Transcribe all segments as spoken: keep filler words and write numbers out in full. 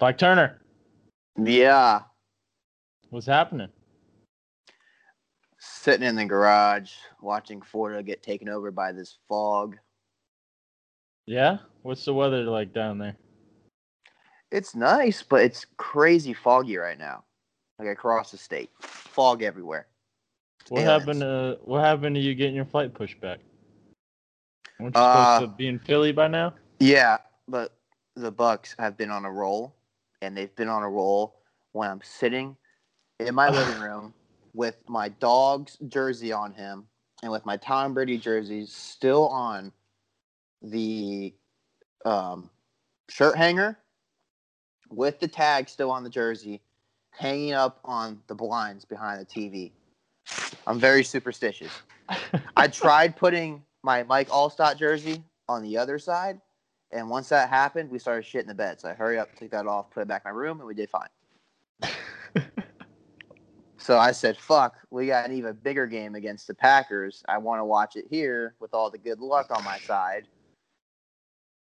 Mike Turner. Yeah. What's happening? Sitting in the garage watching Florida get taken over by this fog. Yeah? What's the weather like down there? It's nice, but it's crazy foggy right now. Like across the state. Fog everywhere. What Aliens. happened to what happened to you getting your flight pushed back? Weren't you uh, supposed to be in Philly by now? Yeah, but the Bucks have been on a roll, and they've been on a roll when I'm sitting in my living room with my dog's jersey on him and with my Tom Brady jersey still on the um, shirt hanger with the tag still on the jersey hanging up on the blinds behind the T V. I'm very superstitious. I tried putting my Mike Alstott jersey on the other side, and once that happened, we started shitting the bed. So I hurried up, took that off, put it back in my room, and we did fine. So I said, fuck, we got an even bigger game against the Packers. I want to watch it here with all the good luck on my side.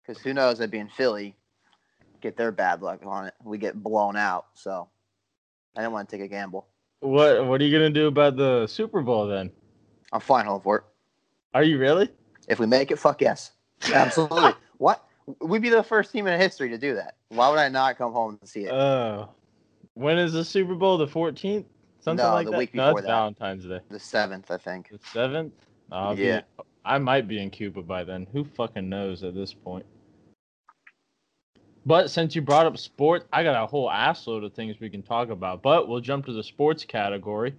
Because who knows, I'd be in Philly, get their bad luck on it. We get blown out. So I didn't want to take a gamble. What What are you going to do about the Super Bowl then? I'm flying home for it. Are you really? If we make it, fuck yes. Absolutely. What? We'd be the first team in history to do that. Why would I not come home and see it? Oh. When is the Super Bowl? The fourteenth? Something no, like the that? Week before no, that's that. Valentine's Day. The seventh, I think. The seventh? Oh, yeah. Be, I might be in Cuba by then. Who fucking knows at this point? But since you brought up sports, I got a whole ass load of things we can talk about. But we'll jump to the sports category.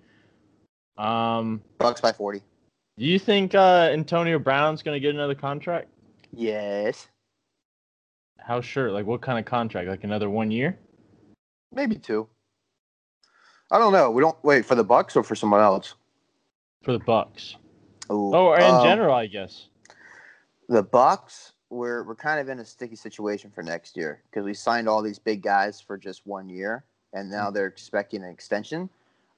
Um, Bucks by forty. Do you think uh, Antonio Brown's going to get another contract? Yes. How sure? Like, what kind of contract? Like another one year? Maybe two. I don't know. We don't wait for the Bucks or for someone else. For the Bucks. Ooh. Oh, or in um, general, I guess. The Bucks, we're we're kind of in a sticky situation for next year because we signed all these big guys for just one year, and now they're expecting an extension.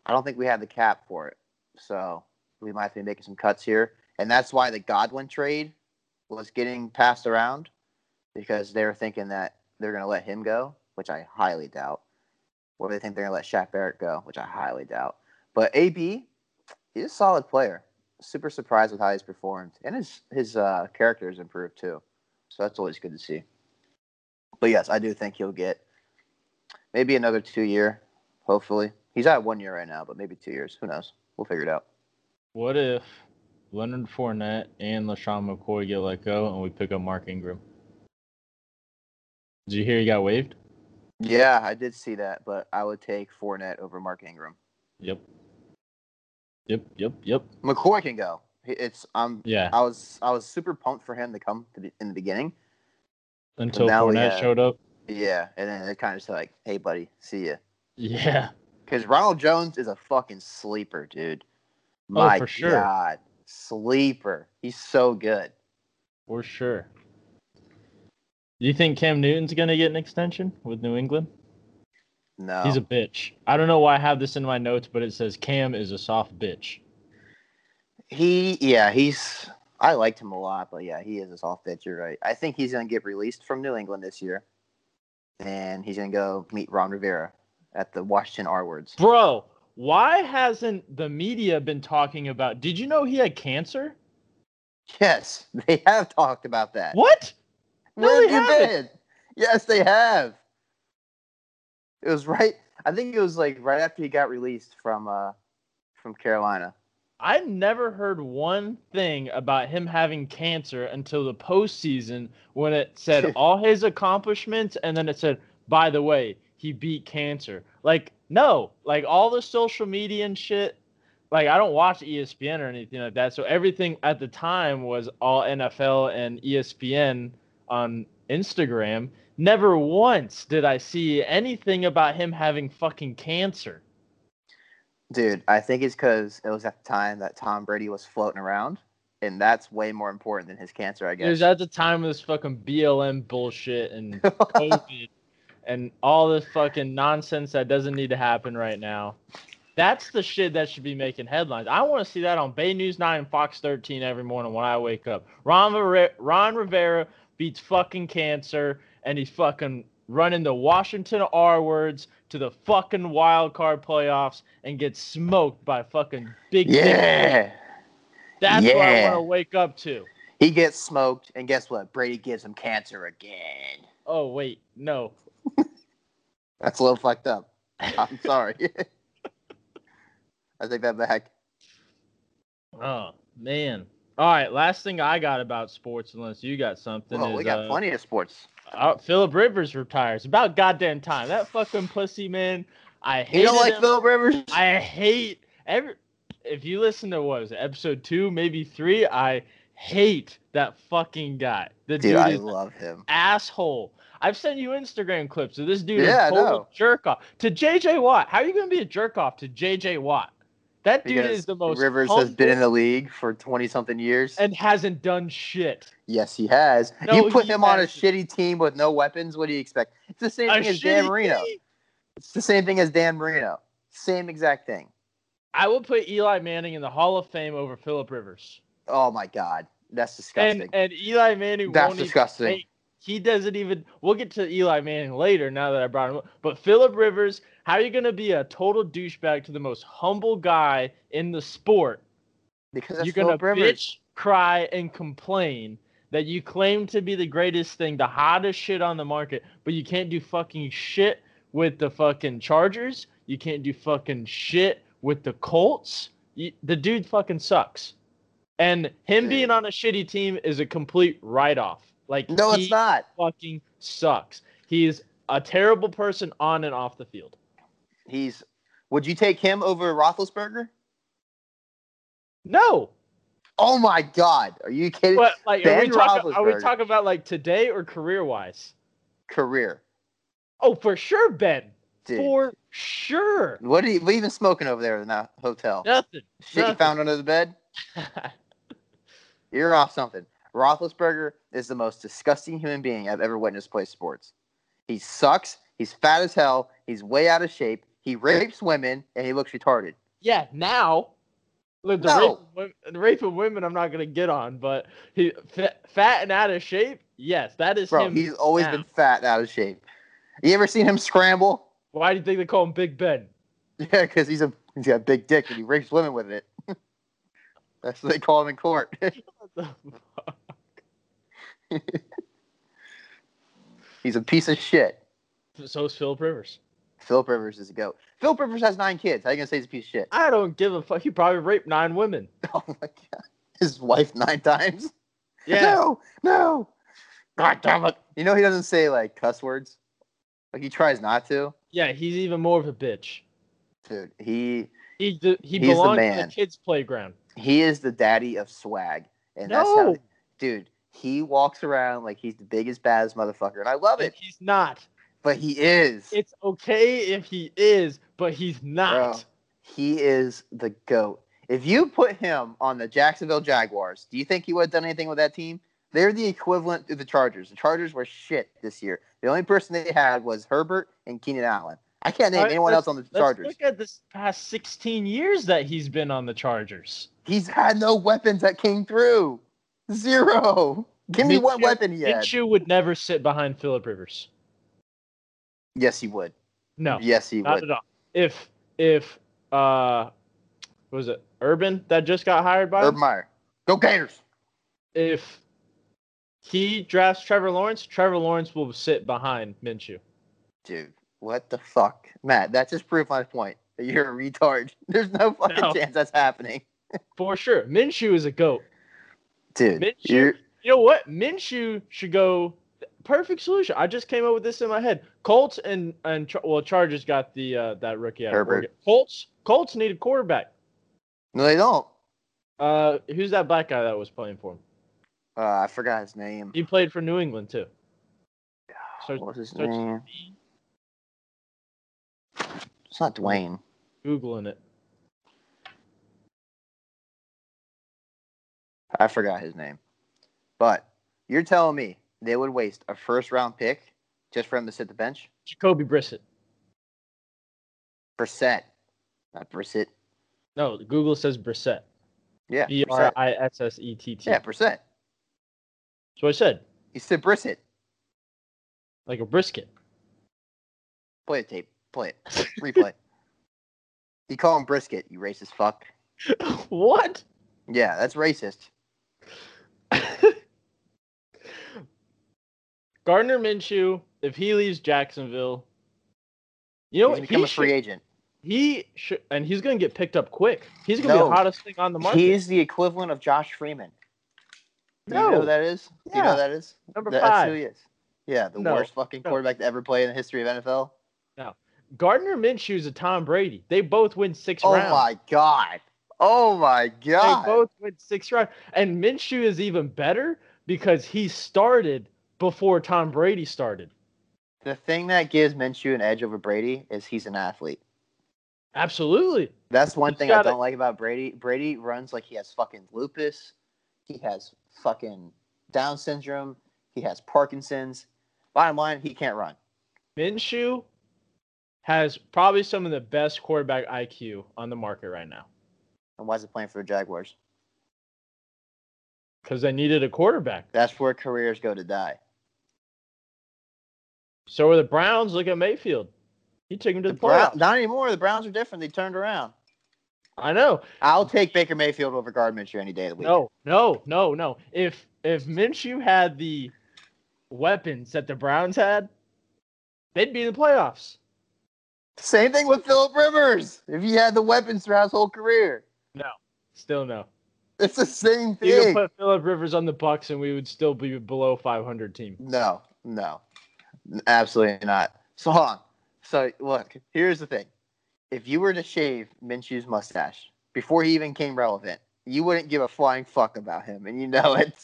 I don't think we have the cap for it, so we might be making some cuts here, and that's why the Godwin trade was getting passed around because they were thinking that they're going to let him go, which I highly doubt. Or they think they're going to let Shaq Barrett go, which I highly doubt. But A B, he's a solid player. Super surprised with how he's performed. And his, his uh, character has improved, too. So that's always good to see. But, yes, I do think he'll get maybe another two-year, hopefully. He's at one year right now, but maybe two years. Who knows? We'll figure it out. What if Leonard Fournette and LeSean McCoy get let go and we pick up Mark Ingram? Did you hear he got waived? Yeah, I did see that, but I would take Fournette over Mark Ingram. Yep. Yep, yep, yep. McCoy can go. It's um. Yeah. I was I was super pumped for him to come to be, in the beginning. Until Fournette had, showed up. Yeah, and then it kind of just like, hey, buddy, see ya. Yeah. Because Ronald Jones is a fucking sleeper, dude. My oh, for sure. God, sleeper. He's so good. For sure. Do you think Cam Newton's going to get an extension with New England? No. He's a bitch. I don't know why I have this in my notes, but it says Cam is a soft bitch. He, yeah, he's, I liked him a lot, but yeah, he is a soft bitch. You're right. I think he's going to get released from New England this year, and he's going to go meet Ron Rivera at the Washington R-Words. Bro, why hasn't the media been talking about, did you know he had cancer? Yes, they have talked about that. What? No, they haven't. Yes, they have. It was right. I think it was like right after he got released from uh, from Carolina. I never heard one thing about him having cancer until the postseason when it said all his accomplishments, and then it said, by the way, he beat cancer. Like, no, like all the social media and shit. Like, I don't watch E S P N or anything like that. So everything at the time was all N F L and E S P N. On Instagram, never once did I see anything about him having fucking cancer. Dude, I think it's because it was at the time that Tom Brady was floating around, and that's way more important than his cancer, I guess. It was at the time of this fucking B L M bullshit and COVID and all this fucking nonsense that doesn't need to happen right now. That's the shit that should be making headlines. I want to see that on Bay News nine and Fox thirteen every morning when I wake up. Ron, Ver- Ron Rivera beats fucking cancer, and he's fucking running the Washington R-words to the fucking wild card playoffs and get smoked by fucking Big Dick. Yeah. That's yeah. what I want to wake up to. He gets smoked, and guess what? Brady gives him cancer again. Oh, wait. No. That's a little fucked up. I'm sorry. I take that back. Oh, man. All right, last thing I got about sports, unless you got something. Oh, we got uh, plenty of sports. Uh, Phillip Rivers retires. About goddamn time. That fucking pussy, man. I hate. You don't like him. Phillip Rivers? I hate every. If you listen to what was it, episode two, maybe three, I hate that fucking guy. The dude, dude I is love him. Asshole. I've sent you Instagram clips of this dude. Yeah, no. Jerk off to J J. Watt. How are you going to be a jerk off to J J. Watt? That dude because is the most. Rivers has been in the league for twenty something years and hasn't done shit. Yes, he has. No, you put him on a shitty team with no weapons. What do you expect? It's the same a thing as Dan Marino. Team? It's the same thing as Dan Marino. Same exact thing. I will put Eli Manning in the Hall of Fame over Phillip Rivers. Oh my God, that's disgusting. And, and Eli Manning. That's won't disgusting. Even, he doesn't even. We'll get to Eli Manning later. Now that I brought him up, but Phillip Rivers. How are you going to be a total douchebag to the most humble guy in the sport? Because that's you're going to bitch, cry, and complain that you claim to be the greatest thing, the hottest shit on the market, but you can't do fucking shit with the fucking Chargers. You can't do fucking shit with the Colts. You, the dude fucking sucks. And him Dude. being on a shitty team is a complete write-off. Like, no, he it's not. fucking sucks. He's a terrible person on and off the field. He's. Would you take him over Roethlisberger? No. Oh my God! Are you kidding? But, like, ben are, we talking, are we talking about like today or career wise? Career. Oh, for sure, Ben. Dude. For sure. What are you, what are you even smoking over there in that hotel? Nothing. Shit nothing. You found under the bed. You're off something. Roethlisberger is the most disgusting human being I've ever witnessed play sports. He sucks. He's fat as hell. He's way out of shape. He rapes women, and he looks retarded. Yeah, now. Look, the, no. rape, of women, the rape of women I'm not going to get on, but he f- fat and out of shape? Yes, that is Bro, him. Bro, he's always now. been fat and out of shape. You ever seen him scramble? Why do you think they call him Big Ben? Yeah, because he's, he's got a big dick, and he rapes women with it. That's what they call him in court. What the fuck? He's a piece of shit. So is Phillip Rivers. Phillip Rivers is a goat. Phillip Rivers has nine kids. How are you going to say he's a piece of shit? I don't give a fuck. He probably raped nine women. Oh, my God. His wife nine times? Yeah. No, no. God damn it. You know he doesn't say, like, cuss words? Like, he tries not to? Yeah, he's even more of a bitch. Dude, he... He, d- he belongs the to the kids' playground. He is the daddy of swag. And no. That's how, dude, he walks around like he's the biggest, baddest motherfucker. And I love it. But he's not. But he is. It's okay if he is, but he's not. Bro, he is the GOAT. If you put him on the Jacksonville Jaguars, do you think he would have done anything with that team? They're the equivalent to the Chargers. The Chargers were shit this year. The only person they had was Herbert and Keenan Allen. I can't name right, anyone else on the Chargers. Let's look at this past sixteen years that he's been on the Chargers. He's had no weapons that came through. Zero. Give me Minshew, one weapon he had. Minshew would never sit behind Phillip Rivers. Yes, he would. No. Yes, he not would. Not at all. If, if, uh, what was it? Urban that just got hired by? Urban Meyer. Go Gators. If he drafts Trevor Lawrence, Trevor Lawrence will sit behind Minshew. Dude, what the fuck? Matt, that just proved my point. You're a retard. There's no fucking no. chance that's happening. For sure. Minshew is a GOAT. Dude. Minshew, you know what? Minshew should go... Perfect solution. I just came up with this in my head. Colts and and well, Chargers got the uh, that rookie out Herbert. Of Colts. Colts need a quarterback. No, they don't. Uh, who's that black guy that was playing for him? Uh, I forgot his name. He played for New England too. Starts, what was his name? It's not Dwayne. Googling it. I forgot his name, but you're telling me. They would waste a first-round pick just for him to sit the bench? Jacoby Brissett. Brissett. Not Brissett. No, Google says Brissett. Yeah. B R I S S E T T. Yeah, Brissett. That's what I said. You said Brissett. Like a brisket. Play the tape. Play it. Replay. You call him brisket, you racist fuck. What? Yeah, that's racist. Gardner Minshew, if he leaves Jacksonville, you know he's what? Become he a free should, agent. He should, and he's going to get picked up quick. He's going to no, be the hottest thing on the market. He's the equivalent of Josh Freeman. Do no. you know who that is? Yeah. Do you know who that is? Number that, five. That's who he is. Yeah, the no. worst fucking no. quarterback to ever play in the history of N F L. No. Gardner Minshew's a Tom Brady. They both win six oh rounds. Oh, my God. Oh, my God. They both win six rounds. And Minshew is even better because he started before Tom Brady started. The thing that gives Minshew an edge over Brady is he's an athlete. Absolutely. That's one he's thing gotta, I don't like about Brady. Brady runs like he has fucking lupus. He has fucking Down syndrome. He has Parkinson's. Bottom line, he can't run. Minshew has probably some of the best quarterback I Q on the market right now. And why is it playing for the Jaguars? Because they needed a quarterback. That's where careers go to die. So are the Browns. Look at Mayfield. He took him to the, the playoffs. Brown, not anymore. The Browns are different. They turned around. I know. I'll take Baker Mayfield over Gardner Minshew any day of the week. No, no, no, no. If if Minshew had the weapons that the Browns had, they'd be in the playoffs. Same thing with Phillip Rivers. If he had the weapons throughout his whole career. No, still no. It's the same thing. You could put Phillip Rivers on the Bucs, and we would still be below five hundred team. No, no, absolutely not. So hold on. So look, here's the thing. If you were to shave Minshew's mustache before he even came relevant, you wouldn't give a flying fuck about him, and you know it.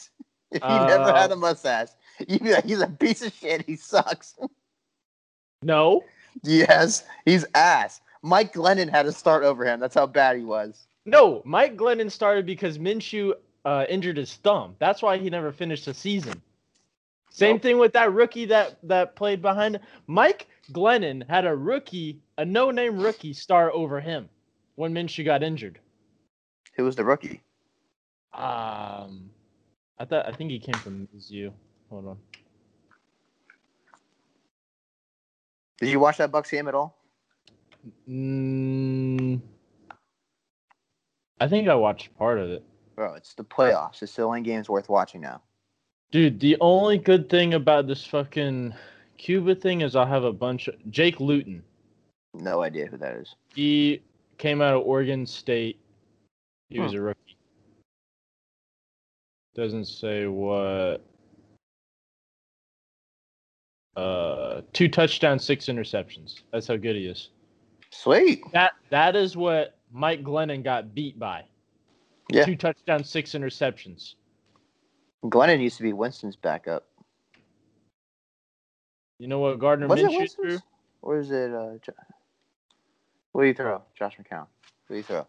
If he uh, never had a mustache, you'd be like, he's a piece of shit. He sucks. No. Yes, he's ass. Mike Glennon had to start over him. That's how bad he was. No, Mike Glennon started because Minshew uh, injured his thumb. That's why he never finished the season. Same nope. thing with that rookie that, that played behind. Mike Glennon had a rookie, a no-name rookie, star over him when Minshew got injured. Who was the rookie? Um, I thought I think he came from Mizzou. Hold on. Did you watch that Bucs game at all? Mm, I think I watched part of it. Bro, it's the playoffs. It's the only game's worth watching now. Dude, the only good thing about this fucking Cuba thing is I'll have a bunch of... Jake Luton. No idea who that is. He came out of Oregon State. He huh. was a rookie. Doesn't say what... Uh, two touchdowns, six interceptions. That's how good he is. Sweet. That That is what Mike Glennon got beat by. Yeah. Two touchdowns, six interceptions. Glennon used to be Winston's backup. You know what Gardner was Minshew threw? Or is it... Uh, jo- what do you throw? Josh McCown. What do you throw?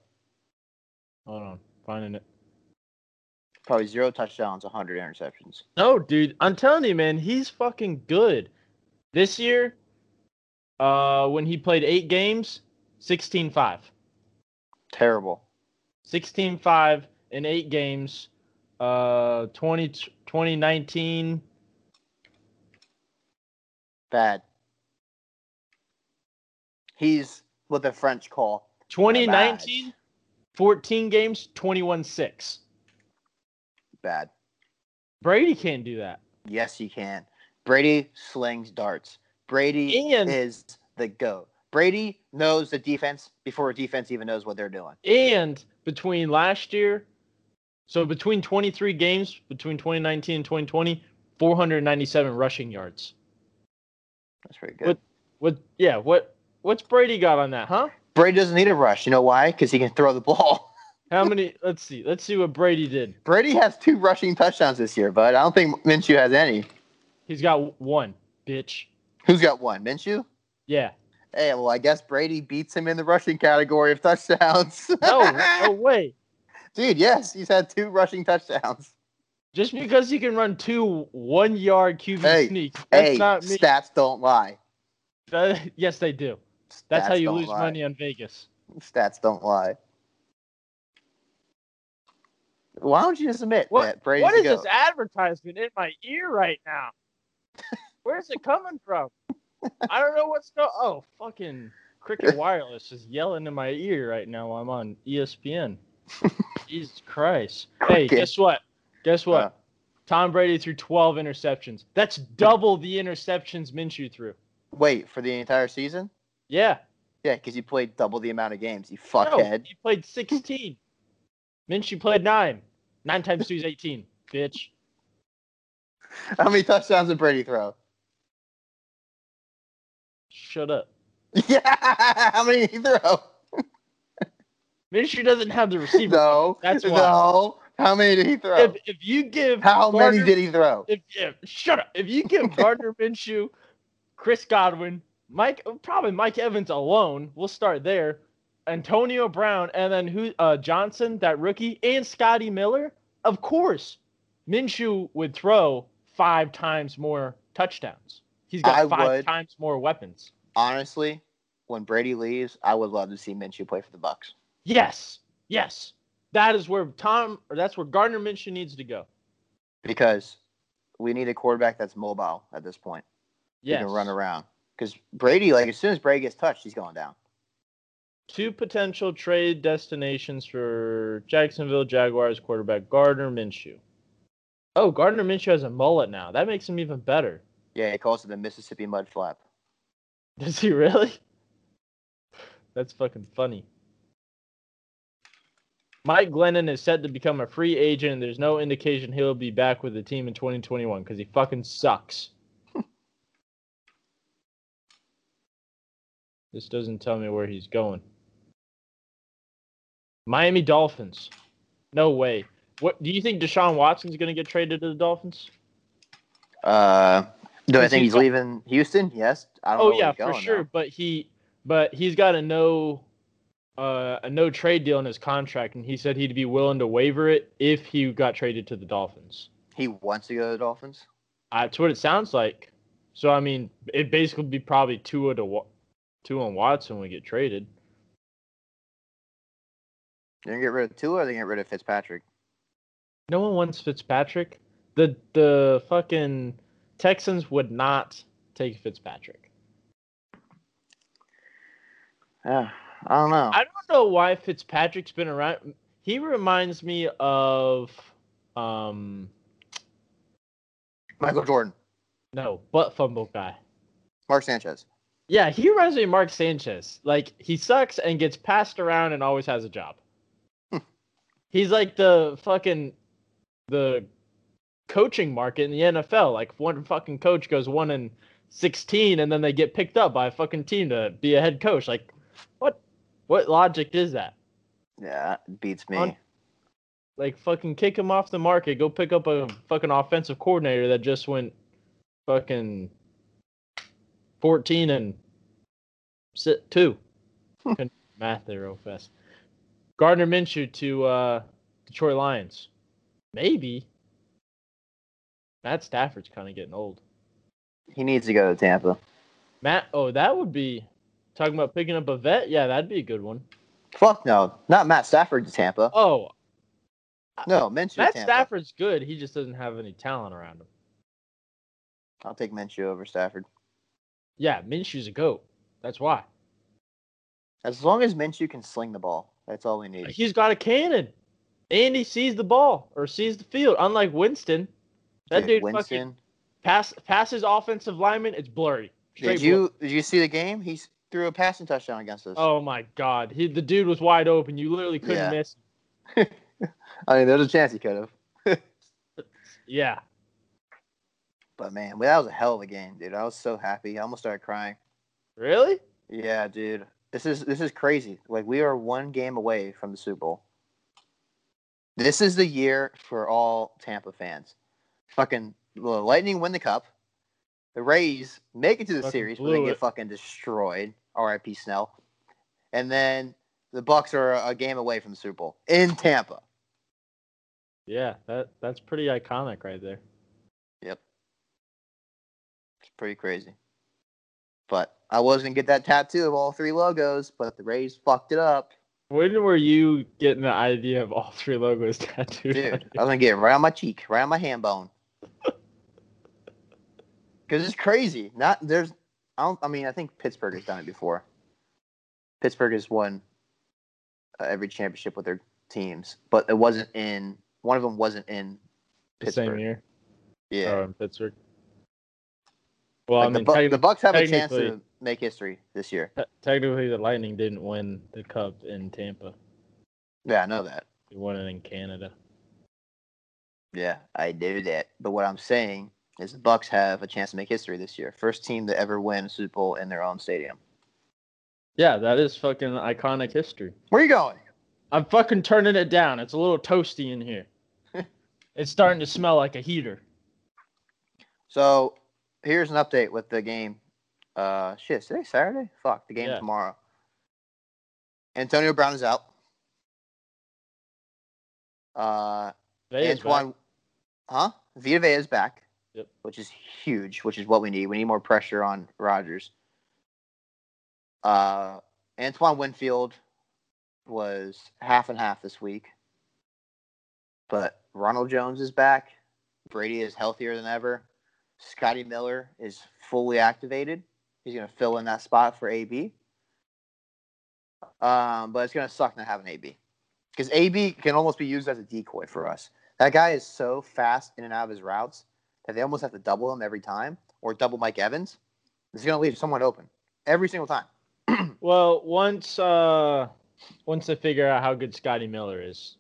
Hold on. Finding it. Probably zero touchdowns, one hundred interceptions. No, dude. I'm telling you, man. He's fucking good. This year, uh, when he played eight games, sixteen five. Terrible. sixteen five in eight games. Uh, twenty nineteen. Bad. He's what the French call. twenty nineteen, bad. fourteen games, twenty-one six. Bad. Brady can't do that. Yes, he can. Brady slings darts. Brady and, is the GOAT. Brady knows the defense before a defense even knows what they're doing. And between last year, so between twenty-three games, between twenty nineteen and twenty twenty, four hundred ninety-seven rushing yards. That's pretty good. What, what, yeah, what, what's Brady got on that, huh? Brady doesn't need a rush. You know why? Because he can throw the ball. How many? Let's see. Let's see what Brady did. Brady has two rushing touchdowns this year, bud. I don't think Minshew has any. He's got one, bitch. Who's got one? Minshew? Yeah. Hey, well, I guess Brady beats him in the rushing category of touchdowns. No, no way. Dude, yes, he's had two rushing touchdowns. Just because he can run two one-yard Q B hey, sneaks, that's hey, not me. Stats don't lie. Uh, yes, they do. Stats that's how you lose lie. money on Vegas. Stats don't lie. Why don't you just admit what, that Brady's What is this advertisement in my ear right now? Where's it coming from? I don't know what's going on. Oh, fucking Cricket Wireless is yelling in my ear right now. I'm on E S P N. Jesus Christ. Cricket. Hey, guess what? Guess what? Uh, Tom Brady threw twelve interceptions. That's double the interceptions Minshew threw. Wait, for the entire season? Yeah. Yeah, because he played double the amount of games. You fuckhead. No, he played sixteen. Minshew played nine. Nine times two is eighteen, bitch. How many touchdowns did Brady throw? Shut up. Yeah, how many did he throw? Minshew doesn't have the receiver. No, that's why. No. How many did he throw? If, if you give how Gardner, many did he throw? If, if shut up. If you give Gardner Minshew, Chris Godwin, Mike, probably Mike Evans alone. We'll start there. Antonio Brown, and then who? Uh, Johnson, that rookie, and Scotty Miller. Of course, Minshew would throw five times more touchdowns. He's got I five would, times more weapons. Honestly, when Brady leaves, I would love to see Minshew play for the Bucs. Yes, yes, that is where Tom, or that's where Gardner Minshew needs to go. Because we need a quarterback that's mobile at this point. Yeah, can run around. Because Brady, like as soon as Brady gets touched, he's going down. Two potential trade destinations for Jacksonville Jaguars quarterback Gardner Minshew. Oh, Gardner Minshew has a mullet now. That makes him even better. Yeah, he calls it the Mississippi Mud Flap. Does he really? That's fucking funny. Mike Glennon is set to become a free agent, and there's no indication he'll be back with the team in twenty twenty-one because he fucking sucks. This doesn't tell me where he's going. Miami Dolphins. No way. What do you think Deshaun Watson's going to get traded to the Dolphins? Uh, do I think he's, he's leaving Houston? Yes. I don't oh know yeah, for sure. Now. But he, but he's got a no, uh, a no trade deal in his contract, and he said he'd be willing to waiver it if he got traded to the Dolphins. He wants to go to the Dolphins. Uh, that's what it sounds like. So I mean, it basically would be probably Tua to Tua and Watson would get traded. They're gonna get rid of Tua, or they get rid of Fitzpatrick. No one wants Fitzpatrick. The the fucking Texans would not take Fitzpatrick. Yeah, I don't know. I don't know why Fitzpatrick's been around. He reminds me of um, Michael Jordan. No, butt fumble guy. Mark Sanchez. Yeah, he reminds me of Mark Sanchez. Like, he sucks and gets passed around and always has a job. He's like the fucking the coaching market in the N F L. Like, one fucking coach goes one and sixteen, and then they get picked up by a fucking team to be a head coach. Like, what? What logic is that? Yeah, it beats me. On, like, fucking kick him off the market. Go pick up a fucking offensive coordinator that just went fucking fourteen and sit two. Math there real fast. Gardner Minshew to uh, Detroit Lions. Maybe. Matt Stafford's kind of getting old. He needs to go to Tampa. Matt, oh, that would be... Talking about picking up a vet? Yeah, that'd be a good one. Fuck no. Not Matt Stafford to Tampa. Oh. No, Minshew Matt to Tampa. Stafford's good. He just doesn't have any talent around him. I'll take Minshew over Stafford. Yeah, Minshew's a goat. That's why. As long as Minshew can sling the ball. That's all we need. He's got a cannon. And he sees the ball or sees the field. Unlike Winston. That dude, dude Winston. fucking pass, passes offensive lineman. It's blurry. Straight did you blurry. Did you see the game? He threw a passing touchdown against us. Oh, my God. He, the dude was wide open. You literally couldn't yeah. miss him. I mean, there's a chance he could have. Yeah. But, man, that was a hell of a game, dude. I was so happy. I almost started crying. Really? Yeah, dude. This is this is crazy. Like, we are one game away from the Super Bowl. This is the year for all Tampa fans. Fucking the Lightning win the Cup. The Rays make it to the fucking series, but they get it. fucking destroyed. R I P Snell. And then the Bucks are a game away from the Super Bowl in Tampa. Yeah, that that's pretty iconic right there. Yep. It's pretty crazy. But I was going to get that tattoo of all three logos, but the Rays fucked it up. When were you getting the idea of all three logos tattooed? Dude, I was going to get it right on my cheek, right on my hand bone. Because it's crazy. Not there's I don't. I mean, I think Pittsburgh has done it before. Pittsburgh has won uh, every championship with their teams, but it wasn't in one of them. Wasn't in Pittsburgh. The same year. Yeah, oh, in Pittsburgh. Well, like I mean, the, Bu- the Bucks have a chance to make history this year. Te- technically, the Lightning didn't win the Cup in Tampa. Yeah, I know that. They won it in Canada. Yeah, I knew that. But what I'm saying is the Bucks have a chance to make history this year. First team to ever win a Super Bowl in their own stadium. Yeah, that is fucking iconic history. Where are you going? I'm fucking turning it down. It's a little toasty in here. It's starting to smell like a heater. So, here's an update with the game. Uh, shit, is today Saturday? Fuck, the game yeah. tomorrow. Antonio Brown is out. Uh, Vea's Antoine, back. Huh? Vita Vea is back, yep. Which is huge, which is what we need. We need more pressure on Rodgers. Uh, Antoine Winfield was half and half this week. But Ronald Jones is back. Brady is healthier than ever. Scotty Miller is fully activated. He's going to fill in that spot for A B. Um, but it's going to suck not having A B. Because A B can almost be used as a decoy for us. That guy is so fast in and out of his routes that they almost have to double him every time or double Mike Evans. It's going to leave someone open every single time. Well, once uh, once they figure out how good Scotty Miller is,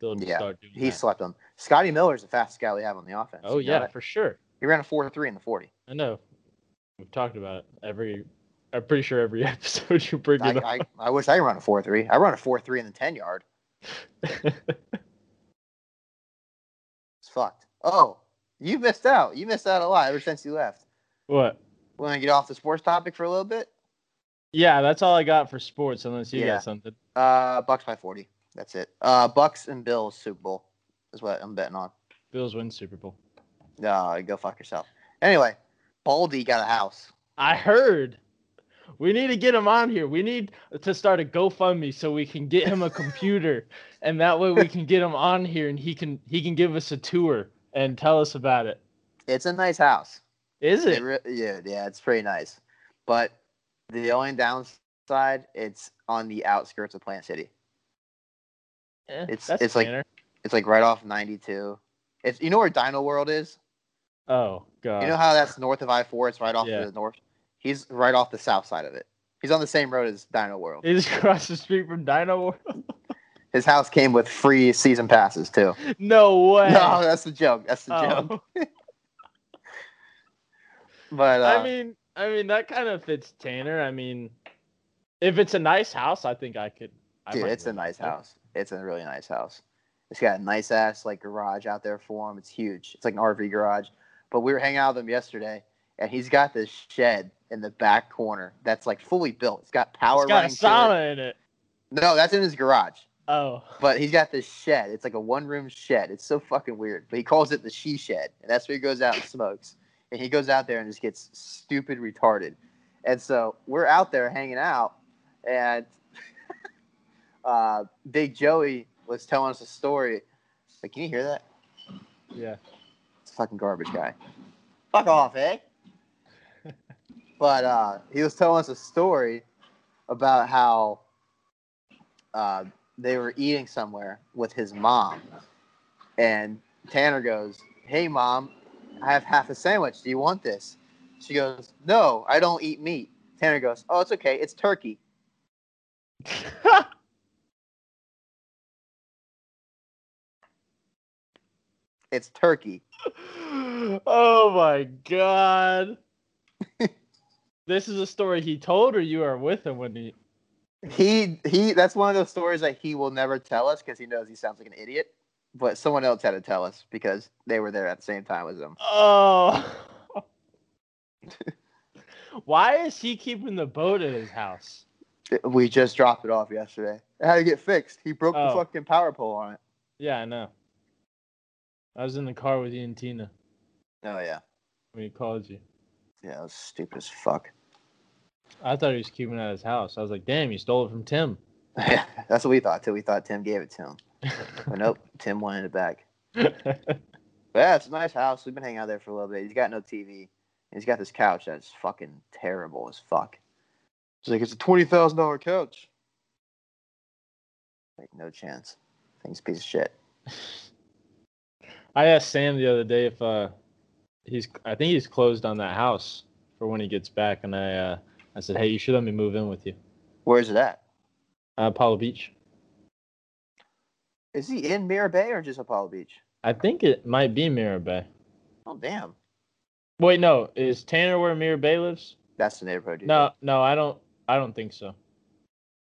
they'll just yeah, start doing he that. He slept him. Scotty Miller is the fastest guy we have on the offense. Oh, yeah, for sure. He ran a four three in the forty. I know. We've talked about it. Every, I'm pretty sure every episode you bring it up. I, I wish I could run a four three. I run a four three in the ten-yard. It's fucked. Oh, you missed out. You missed out a lot ever since you left. What? Want to get off the sports topic for a little bit? Yeah, that's all I got for sports, unless you yeah. got something. Uh, Bucks by forty. That's it. Uh, Bucks and Bills Super Bowl is what I'm betting on. Bills win Super Bowl. No, go fuck yourself. Anyway, Baldy got a house. I heard. We need to get him on here. We need to start a GoFundMe so we can get him a computer, and that way we can get him on here, and he can he can give us a tour and tell us about it. It's a nice house. Is it? it re- yeah, yeah, it's pretty nice. But the only downside, it's on the outskirts of Plant City. Yeah, it's that's it's standard. like it's like right off ninety-two. It's you know where Dino World is? Oh god. You know how that's north of I four? It's right off yeah. to the north. He's right off the south side of it. He's on the same road as Dino World. He's across the street from Dino World. His house came with free season passes too. No way. No, that's a joke. That's a oh. joke. But uh, I mean, I mean that kind of fits Tanner. I mean, if it's a nice house, I think I could. I dude, it's a nice it. house. It's a really nice house. It's got a nice ass like garage out there for him. It's huge. It's like an R V garage. But we were hanging out with him yesterday, and he's got this shed in the back corner that's like fully built. It's got power. It's got running a sauna in it. No, that's in his garage. Oh. But he's got this shed. It's like a one-room shed. It's so fucking weird. But he calls it the she shed, and that's where he goes out and smokes. And he goes out there and just gets stupid retarded. And so we're out there hanging out, and uh, Big Joey was telling us a story. Like, can you hear that? Yeah. It's a fucking garbage guy. Fuck off, eh? But uh, he was telling us a story about how uh, they were eating somewhere with his mom. And Tanner goes, hey, Mom, I have half a sandwich. Do you want this? She goes, no, I don't eat meat. Tanner goes, oh, it's okay. It's turkey. It's turkey. Oh, my God. This is a story he told, or you are with him when he... He, he. That's one of those stories that he will never tell us because he knows he sounds like an idiot. But someone else had to tell us because they were there at the same time as him. Oh. Why is he keeping the boat at his house? We just dropped it off yesterday. It had to get fixed. He broke oh. the fucking power pole on it. Yeah, I know. I was in the car with you and Tina. Oh, yeah. When he called you. Yeah, that was stupid as fuck. I thought he was keeping it at his house. I was like, damn, you stole it from Tim. Yeah, that's what we thought, too. We thought Tim gave it to him. But nope, Tim wanted it back. But yeah, it's a nice house. We've been hanging out there for a little bit. He's got no T V. He's got this couch that's fucking terrible as fuck. He's like, it's a twenty thousand dollars couch. Like, no chance. Thing's a piece of shit. I asked Sam the other day if uh, he's, I think he's closed on that house for when he gets back. And I uh, I said, hey, you should let me move in with you. Where is it at? Uh, Apollo Beach. Is he in Mira Bay or just Apollo Beach? I think it might be Mira Bay. Oh, damn. Wait, no. Is Tanner where Mira Bay lives? That's the neighborhood. No, no, I don't. I don't think so.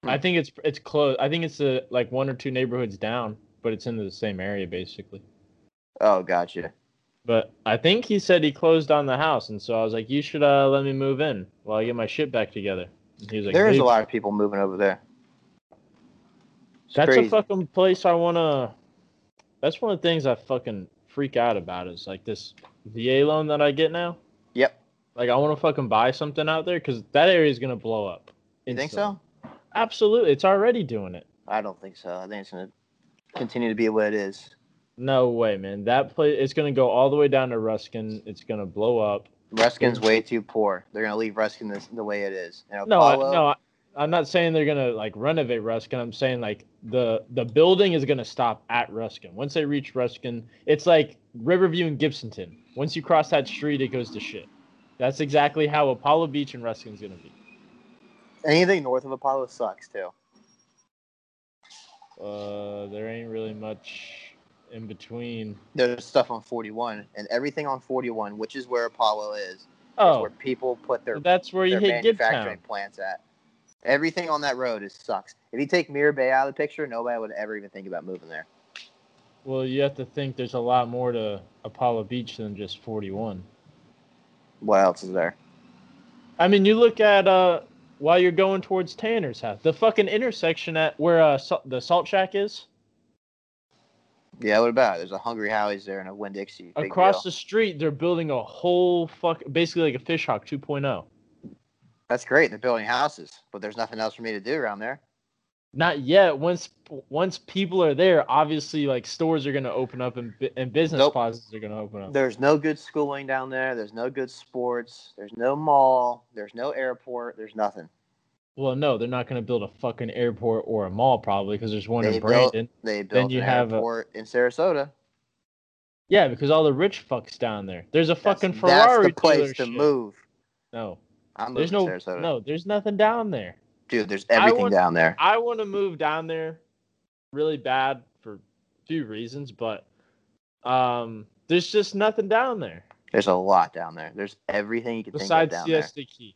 Hmm. I think it's it's close. I think it's a, like one or two neighborhoods down, but it's in the same area basically. Oh, gotcha. But I think he said he closed on the house, and so I was like, "You should uh, let me move in while I get my shit back together." And he was like, "There is a lot of people moving over there." It's That's crazy. A fucking place I wanna. That's one of the things I fucking freak out about is like this V A loan that I get now. Yep. Like I want to fucking buy something out there because that area is gonna blow up. You think so? Absolutely, it's already doing it. I don't think so. I think it's gonna continue to be what it is. No way, man. That place, it's going to go all the way down to Ruskin. It's going to blow up. Ruskin's way too poor. They're going to leave Ruskin this, the way it is. And Apollo, no, I, no, I, I'm not saying they're going to, like, renovate Ruskin. I'm saying, like, the, the building is going to stop at Ruskin. Once they reach Ruskin, it's like Riverview and Gibsonton. Once you cross that street, it goes to shit. That's exactly how Apollo Beach and Ruskin's going to be. Anything north of Apollo sucks, too. Uh, there ain't really much... in between. There's stuff on forty-one and everything on forty-one, which is where Apollo is. Oh, is where people put their that's where their you hit manufacturing plants at. Everything on that road is sucks. If you take Mira Bay out of the picture, nobody would ever even think about moving there. Well, you have to think there's a lot more to Apollo Beach than just forty-one. What else is there? I mean, you look at uh while you're going towards Tanner's house, the fucking intersection at where uh the Salt Shack is. Yeah, what about it? There's a Hungry Howie's there and a Winn-Dixie. Across the street, they're building a whole fuck, basically like a Fishhawk two point oh. That's great. They're building houses, but there's nothing else for me to do around there. Not yet. Once once people are there, obviously like stores are going to open up and and business nope. Posits are going to open up. There's no good schooling down there. There's no good sports. There's no mall. There's no airport. There's nothing. Well, no, they're not going to build a fucking airport or a mall probably because there's one they in Brandon. Built, they built then you an have airport a... in Sarasota. Yeah, because all the rich fucks down there. There's a fucking that's, Ferrari That's the place dealership. To move. No. I'm there's no, Sarasota. No, there's nothing down there. Dude, there's everything want, down there. I want to move down there really bad for a few reasons, but um, there's just nothing down there. There's a lot down there. There's everything you can Besides think of down Siesta there. Besides Siesta Key.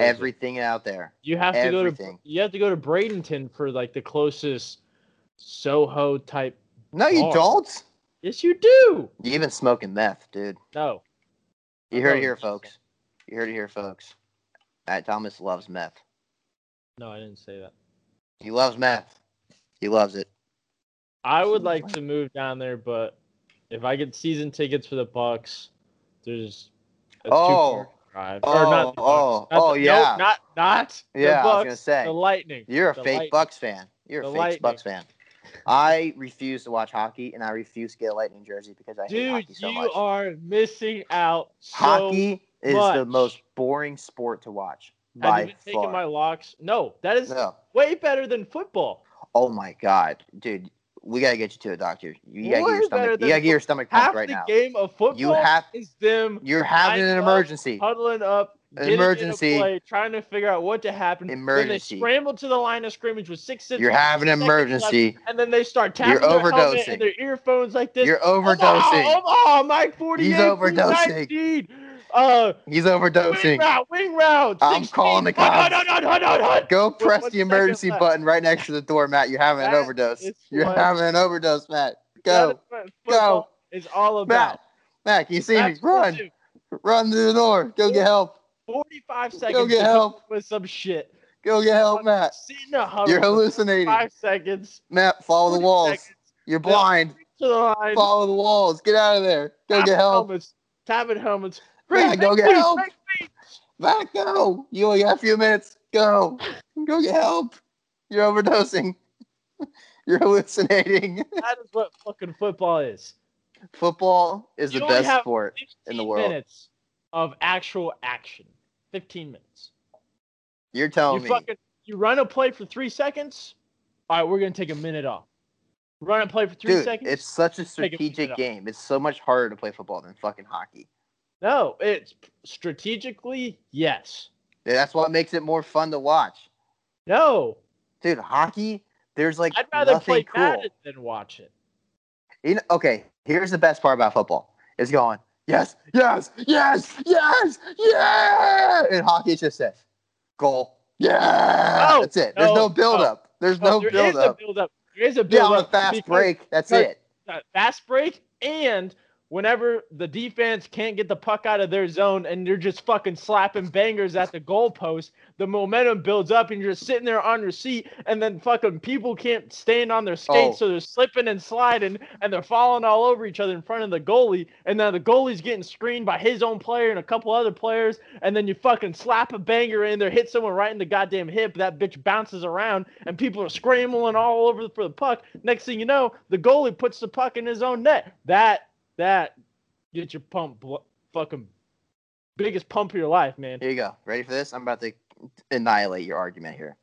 Everything it? Out there. You have Everything. To go to you have to go to Bradenton for like the closest Soho type. No, you bar. Don't. Yes, you do. You even smoking meth, dude. No. You I heard it here, folks. You heard it here, folks. Matt Thomas loves meth. No, I didn't say that. He loves meth. He loves it. I would like to move down there, but if I get season tickets for the Bucks, there's a oh. two Drive. Oh, or not oh, not oh the, yeah. No, not, not yeah, the Bucks, I was gonna say. The Lightning. You're a the fake Lightning. Bucks fan. You're the a fake Lightning. Bucks fan. I refuse to watch hockey, and I refuse to get a Lightning jersey because I Dude, hate hockey so much. Dude, you are missing out so Hockey is much. The most boring sport to watch. Have you been taking far. My locks? No, that is no. way better than football. Oh, my God. Dude, we got to get you to a doctor. You got to get your stomach, you gotta get your stomach pumped right now. Half the game of football you have, is them. You're having an emergency. Up, huddling up. An emergency. Play, trying to figure out what to happen. Emergency. Then they scramble to the line of scrimmage with six seconds. You're having an emergency. Left, and then they start tapping you're their overdosing. And their earphones like this. You're overdosing. Oh, oh, oh Mike forty-eight. He's overdosing. Uh, He's overdosing. Wing route. Wing route. sixteen. I'm calling the cops. Hut, hut, hut, hut, hut. Go press One the emergency button right next to the door, Matt. You're having that an overdose. You're what? Having an overdose, Matt. Go. Go. It's all about. Matt, Matt you see That's me. Run. Run to the door. Go get help. forty-five seconds Go get help. With some shit. Go get help, Matt. You're hallucinating. Five seconds. Matt, follow the walls. Seconds. You're blind. To the line. Follow the walls. Get out of there. Go Tap get help. Helmets. Tapping helmets. Matt, go get help. Matt, go. You only got a few minutes. Go. Go get help. You're overdosing. You're hallucinating. That is what fucking football is. Football is the best sport in the world. of actual action. fifteen minutes. You're telling you me. Fucking, you run a play for three seconds. All right, we're going to take a minute off. Run a play for three Dude, seconds. It's such a strategic a game. Off. It's so much harder to play football than fucking hockey. No, it's strategically, yes. Dude, that's what makes it more fun to watch. No. Dude, hockey, there's like I'd rather nothing play cool. Madden than watch it. You know, okay, here's the best part about football. It's going, yes, yes, yes, yes, yeah! And hockey is just this. Goal. Yeah! No, that's it. There's no, no build-up. No, there's no, no there build-up. There is a build-up. There is a build-up. Yeah, on a fast break. That's it. Fast break, and whenever the defense can't get the puck out of their zone and they're just fucking slapping bangers at the goalpost, the momentum builds up and you're just sitting there on your seat, and then fucking people can't stand on their skates, oh. so they're slipping and sliding and they're falling all over each other in front of the goalie, and now the goalie's getting screened by his own player and a couple other players, and then you fucking slap a banger in there, hit someone right in the goddamn hip, that bitch bounces around, and people are scrambling all over for the puck. Next thing you know, the goalie puts the puck in his own net. That That get your pump, bl- fucking biggest pump of your life, man. Here you go. Ready for this? I'm about to annihilate your argument here.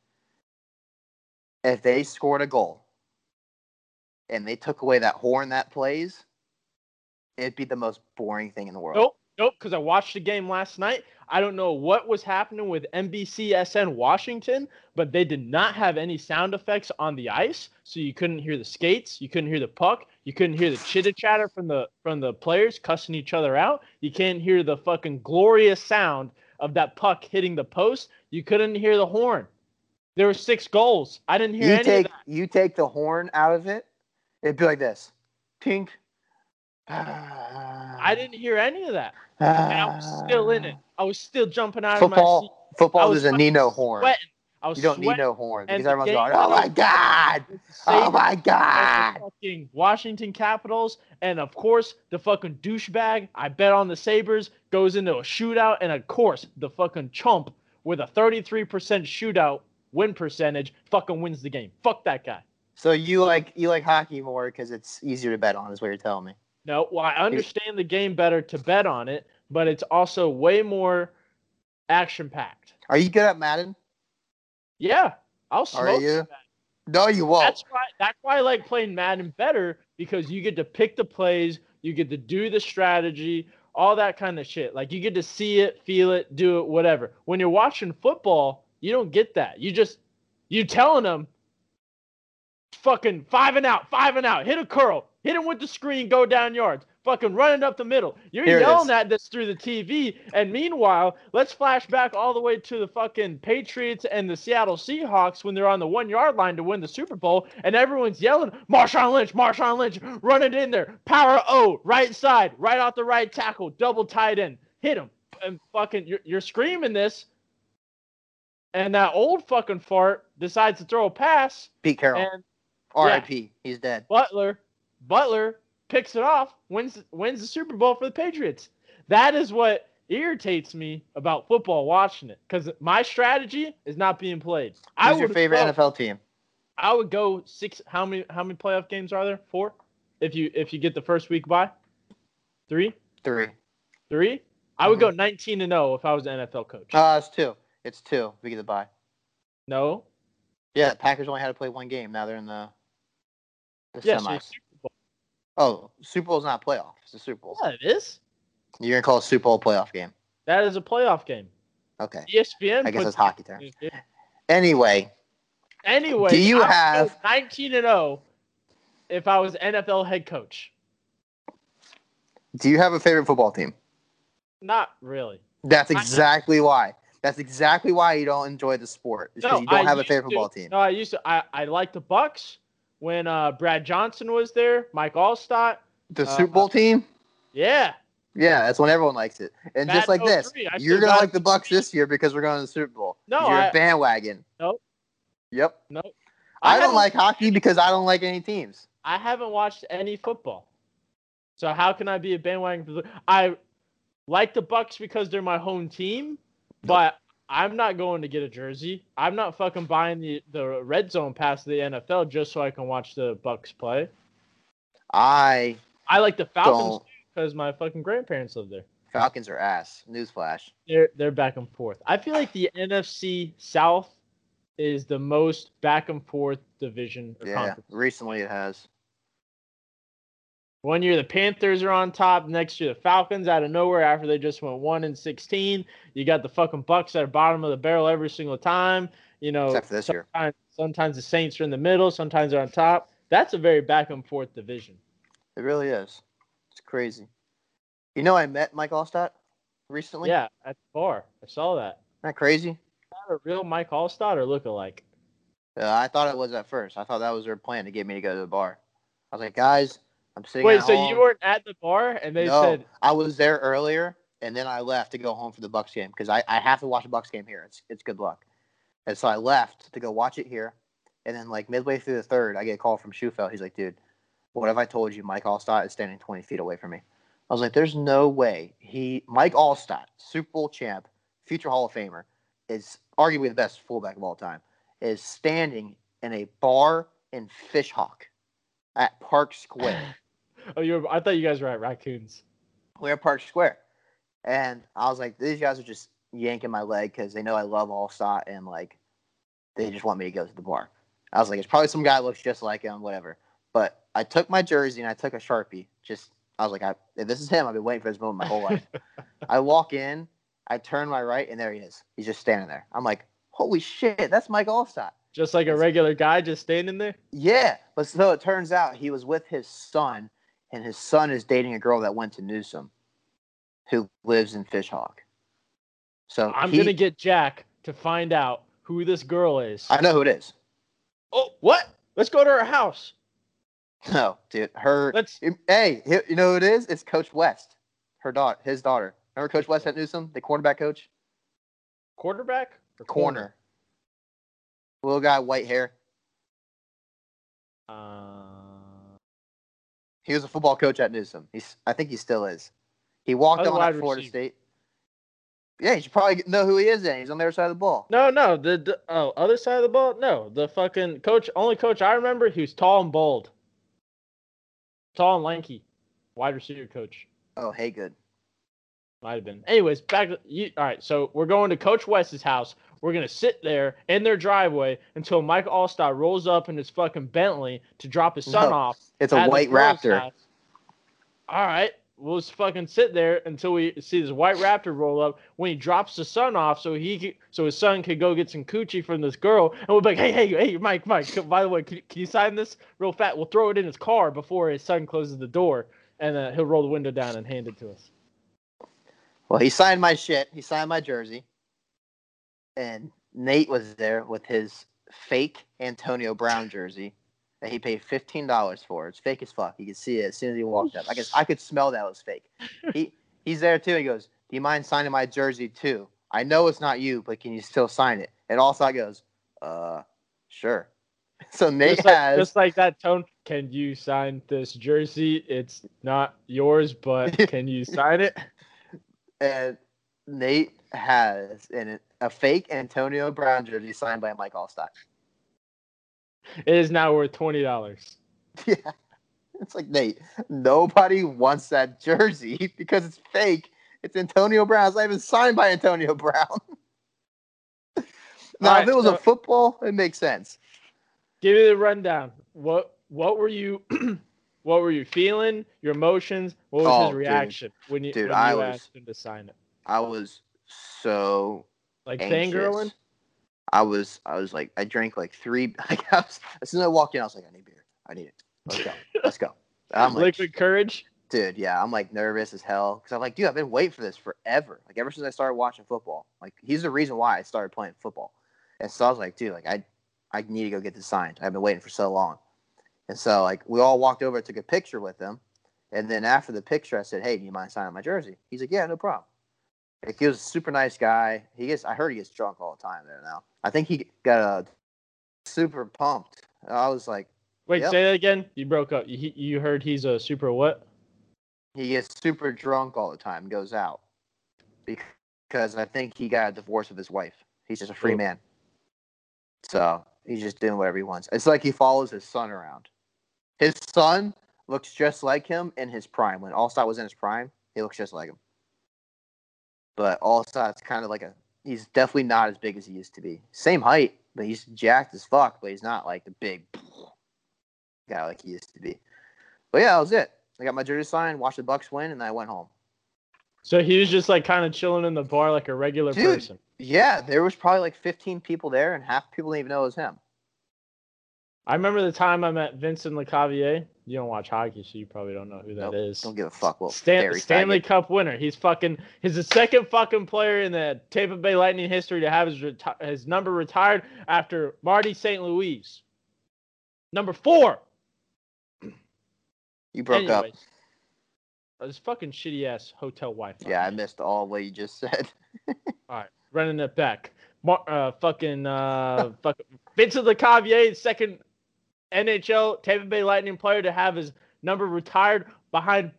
If they scored a goal and they took away that horn that plays, it'd be the most boring thing in the world. Nope, nope. Because I watched the game last night. I don't know what was happening with N B C S N Washington, but they did not have any sound effects on the ice, so you couldn't hear the skates, you couldn't hear the puck, you couldn't hear the chitter chatter from the from the players cussing each other out. You can't hear the fucking glorious sound of that puck hitting the post. You couldn't hear the horn. There were six goals. I didn't hear you any take, of that. You take the horn out of it, it'd be like this. Tink. I didn't hear any of that. And I was still in it. I was still jumping out football, of my seat. Football doesn't need no horn. I was you don't sweating. Need no horn. Because everyone's going, oh, my God. Oh, my God. Fucking Washington Capitals. And, of course, the fucking douchebag, I bet on the Sabres, goes into a shootout. And, of course, the fucking chump with a thirty-three percent shootout win percentage fucking wins the game. Fuck that guy. So you like you like hockey more because it's easier to bet on is what you're telling me. No, well, I understand the game better to bet on it, but it's also way more action-packed. Are you good at Madden? Yeah, I'll smoke. Are you? No, you won't. That's why, that's why I like playing Madden better, because you get to pick the plays, you get to do the strategy, all that kind of shit. Like, you get to see it, feel it, do it, whatever. When you're watching football, you don't get that. You just, you're telling them, fucking five and out, five and out, hit a curl. Hit him with the screen, go down yards. Fucking running up the middle. You're Here yelling at this through the T V. And meanwhile, let's flash back all the way to the fucking Patriots and the Seattle Seahawks when they're on the one-yard line to win the Super Bowl. And everyone's yelling, Marshawn Lynch, Marshawn Lynch, run it in there. Power O, right side, right off the right tackle, double tight end. Hit him. And fucking, you're, you're screaming this. And that old fucking fart decides to throw a pass. Pete Carroll. R I P Yeah, he's dead. Butler. Butler picks it off, wins wins the Super Bowl for the Patriots. That is what irritates me about football, watching it, because my strategy is not being played. Who's your favorite go, N F L team? I would go six. How many how many playoff games are there? Four. If you if you get the first week bye, three. Three. Three. Mm-hmm. I would go nineteen and zero if I was an N F L coach. Uh it's two. It's two. We get the bye. No. Yeah, the Packers only had to play one game. Now they're in the the yeah, semis. So Oh, Super Bowl's not a playoff. It's a Super Bowl. Yeah, it is. You're going to call a Super Bowl playoff game. That is a playoff game. Okay. E S P N. I guess it's hockey term. Anyway. Anyway. Do you I have nineteen and oh if I was N F L head coach? Do you have a favorite football team? Not really. That's exactly I... why. That's exactly why you don't enjoy the sport. Because no, you don't I have a favorite to, football team. No, I used to. I, I like the Bucs. When uh, Brad Johnson was there, Mike Alstott. The uh, Super Bowl team? Yeah. Yeah, that's when everyone likes it. And Madden just like this, I you're going to like the Bucs this year because we're going to the Super Bowl. No, You're I, a bandwagon. Nope. Yep. Nope. I, I don't like hockey because I don't like any teams. I haven't watched any football. So how can I be a bandwagon? For the, I like the Bucs because they're my home team, but I'm not going to get a jersey. I'm not fucking buying the, the red zone pass to the N F L just so I can watch the Bucs play. I I like the Falcons because my fucking grandparents live there. Falcons are ass. Newsflash. They're they're back and forth. I feel like the N F C South is the most back and forth division. Yeah, conference. Recently it has. One year the Panthers are on top. Next year the Falcons out of nowhere after they just went one and sixteen. You got the fucking Bucks at the bottom of the barrel every single time. You know, except for this year. Sometimes the Saints are in the middle. Sometimes they're on top. That's a very back and forth division. It really is. It's crazy. You know, I met Mike Alstott recently. Yeah, at the bar. I saw that. Isn't that crazy? Is that a real Mike Alstott or look-alike? Uh, I thought it was at first. I thought that was their plan to get me to go to the bar. I was like, guys, I'm sitting Wait, at so home. You weren't at the bar? And they no, said I was there earlier, and then I left to go home for the Bucks game because I, I have to watch the Bucks game here. It's it's good luck. And so I left to go watch it here, and then like midway through the third, I get a call from Schufeld. He's like, dude, what have I told you? Mike Alstott is standing twenty feet away from me. I was like, there's no way. He, Mike Alstott, Super Bowl champ, future Hall of Famer, is arguably the best fullback of all time, is standing in a bar in Fishhawk at Park Square. Oh, you were, I thought you guys were at Raccoons. We're at Park Square. And I was like, these guys are just yanking my leg because they know I love Alstott and, like, they just want me to go to the bar. I was like, it's probably some guy that looks just like him, whatever. But I took my jersey and I took a Sharpie, just – I was like, I, if this is him, I've been waiting for this moment my whole life. I walk in, I turn my right, and there he is. He's just standing there. I'm like, holy shit, that's Mike Alstott. Just like a regular guy just standing there? Yeah. But so it turns out he was with his son, and his son is dating a girl that went to Newsom who lives in Fishhawk. So I'm going to get Jack to find out who this girl is. I know who it is. Oh, what? Let's go to her house. No, dude. Her. Let's, hey, you know who it is? It's Coach West, her daughter, his daughter. Remember Coach West at Newsom, the cornerback coach? Quarterback? Or corner. corner. Little guy, white hair. Uh, he was a football coach at Newsom. He's, I think he still is. He walked on at Florida receiver. State. Yeah, you should probably know who he is then. He's on the other side of the ball. No, no. The, the oh, other side of the ball? No. The fucking coach, only coach I remember, he was tall and bald. Tall and lanky, wide receiver coach. Oh, hey, good. Might have been. Anyways, back. You, all right, so we're going to Coach West's house. We're going to sit there in their driveway until Mike Alstott rolls up in his fucking Bentley to drop his son no, off. It's a white Raptor. House. All right, we'll just fucking sit there until we see this white Raptor roll up when he drops the son off so he could, so his son could go get some coochie from this girl. And we'll be like, hey, hey, hey, Mike, Mike, by the way, can, can you sign this real fat? We'll throw it in his car before his son closes the door, and uh, he'll roll the window down and hand it to us. Well, he signed my shit. He signed my jersey. And Nate was there with his fake Antonio Brown jersey that he paid fifteen dollars for. It's fake as fuck. You could see it as soon as he walked up. I guess I could smell that it was fake. He He's there, too. He goes, do you mind signing my jersey, too? I know it's not you, but can you still sign it? And Alstott goes, uh, sure. So Nate just like, has... Just like that tone, can you sign this jersey? It's not yours, but can you sign it? And Nate has an, a fake Antonio Brown jersey signed by Mike Alstott. It is now worth twenty dollars. Yeah. It's like, Nate, nobody wants that jersey because it's fake. It's Antonio Brown. It's not even signed by Antonio Brown. Now, right, if it was so, a football, it makes sense. Give me the rundown. What What were you What were you feeling? Your emotions? What was oh, his reaction dude. when you, dude, when you I asked was, him to sign it? I was so Like anxious. fangirling? I was, I was like, I drank like three. Like I was, as soon as I walked in, I was like, I need beer. I need it. Let's go. Let's go. I'm like, liquid courage, dude. Yeah, I'm like nervous as hell because I'm like, dude, I've been waiting for this forever. Like ever since I started watching football. Like he's the reason why I started playing football. And so I was like, dude, like I, I need to go get this signed. I've been waiting for so long. And so like we all walked over, took a picture with him, and then after the picture, I said, hey, do you mind signing my jersey? He's like, yeah, no problem. Like, he was a super nice guy. He gets, I heard he gets drunk all the time there now. I think he got uh, super pumped. I was like, wait, yep. Say that again? You broke up. You, you heard he's a super what? He gets super drunk all the time and goes out because I think he got a divorce with his wife. He's just a free man. So he's just doing whatever he wants. It's like he follows his son around. His son looks just like him in his prime. When Alstott was in his prime, he looks just like him. but Allstott's kind of like a he's definitely not as big as he used to be. Same height, but he's jacked as fuck, but he's not like the big guy like he used to be. But yeah, that was it. I got my jersey signed, watched the Bucks win, and I went home. So he was just like kind of chilling in the bar like a regular Dude, person. Yeah, there was probably like fifteen people there, and half the people didn't even know it was him. I remember the time I met Vincent Lecavalier. You don't watch hockey, so you probably don't know who that nope, is. Don't give a fuck. Well, Stan- Stanley faggot. Cup winner. He's fucking. He's the second fucking player in the Tampa Bay Lightning history to have his reti- his number retired after Marty Saint Louis. Number four. You broke Anyways, up. This fucking shitty ass hotel Wi-Fi. Yeah, I missed all what you just said. All right, running it back. Mar- uh, fucking uh, fucking Vincent Lecavalier, second N H L Tampa Bay Lightning player to have his number retired behind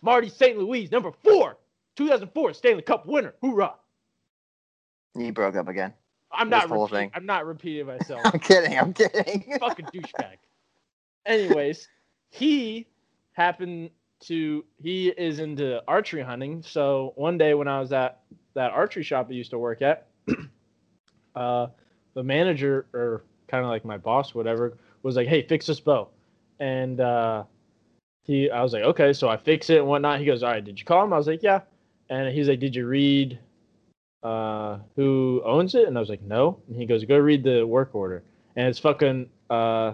Marty Saint Louis, number four, two thousand four Stanley Cup winner. Hoorah! He broke up again. I'm not. Whole thing. I'm not repeating myself. I'm kidding. I'm kidding. Fucking douchebag. Anyways, he happened to. He is into archery hunting. So one day when I was at that archery shop I used to work at, uh, the manager or kind of like my boss, whatever. Was like, hey, fix this bow. And uh, he, I was like, okay, so I fix it and whatnot. He goes, all right, did you call him? I was like, yeah. And he's like, did you read uh, who owns it? And I was like, no. And he goes, go read the work order. And it's fucking uh,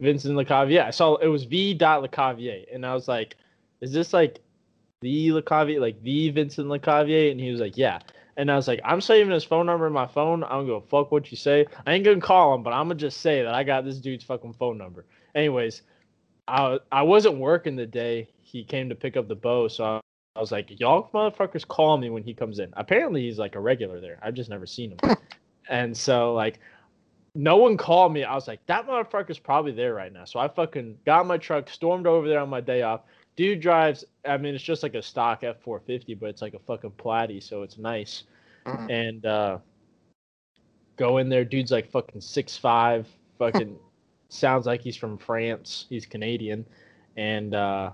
Vincent Lecavalier. I saw it was V. Lecavalier. And I was like, is this like the Lecavalier, like the Vincent Lecavalier? And he was like, yeah. And I was like, I'm saving his phone number in my phone. I don't give a fuck what you say. I ain't going to call him, but I'm going to just say that I got this dude's fucking phone number. Anyways, I I wasn't working the day he came to pick up the bow, so I, I was like, y'all motherfuckers call me when he comes in. Apparently, he's like a regular there. I've just never seen him. And so, like, no one called me. I was like, that motherfucker's probably there right now. So I fucking got my truck, stormed over there on my day off. Dude drives, I mean, it's just like a stock F four fifty, but it's like a fucking platy, so it's nice. Mm-hmm. And uh, go in there, dude's like fucking six five, fucking sounds like he's from France. He's Canadian. And uh,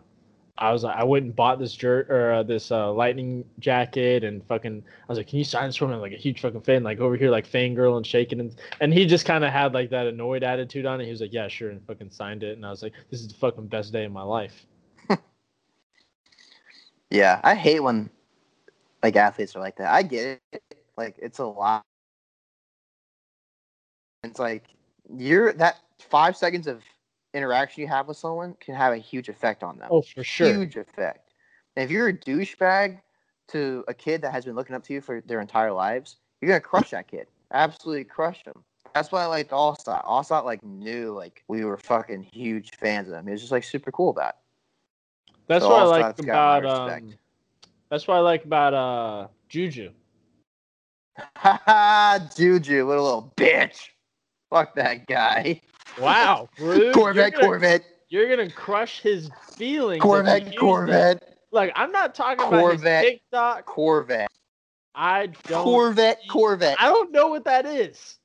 I was like, I went and bought this jer- or uh, this uh, lightning jacket and fucking, I was like, can you sign this for me? I'm like a huge fucking fan, like over here, like fangirl and shaking. And, and he just kind of had like that annoyed attitude on it. He was like, yeah, sure, and fucking signed it. And I was like, this is the fucking best day of my life. Yeah, I hate when, like, athletes are like that. I get it. Like, it's a lot. It's like, you're, that five seconds of interaction you have with someone can have a huge effect on them. Oh, for sure. Huge effect. And if you're a douchebag to a kid that has been looking up to you for their entire lives, you're going to crush that kid. Absolutely crush him. That's why I liked Alstott. Alstott, like, knew, like, we were fucking huge fans of him. He was just, like, super cool about it. That's so what I like about um, that's what I like about uh, Juju. Ha ha, Juju, what a little bitch. Fuck that guy. Wow, rude. Corvette, you're gonna, Corvette. You're gonna crush his feelings. Corvette, Corvette. Them. Like, I'm not talking Corvette, about his TikTok. Corvette. I don't Corvette, Corvette. I don't know what that is.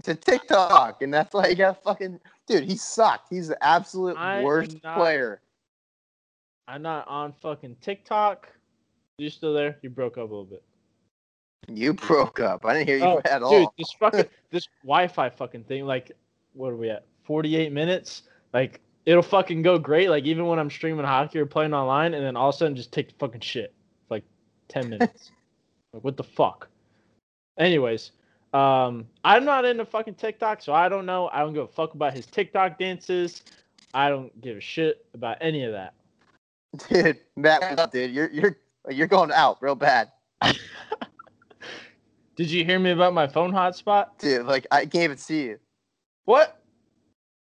It's a TikTok, and that's why you got fucking dude, he sucked. He's the absolute I worst not, player. I'm not on fucking TikTok. You still there? You broke up a little bit. You broke up. I didn't hear you oh, at dude, all. Dude, this fucking this Wi-Fi fucking thing. Like, what are we at? forty-eight minutes. Like, it'll fucking go great. Like, even when I'm streaming hockey or playing online, and then all of a sudden just take fucking shit. For like ten minutes. Like, what the fuck? Anyways, um, I'm not into fucking TikTok, so I don't know. I don't give a fuck about his TikTok dances. I don't give a shit about any of that. Dude, Matt, what's up, dude? You're you're you're going out real bad. Did you hear me about my phone hotspot? Dude, like I can't even see you. What?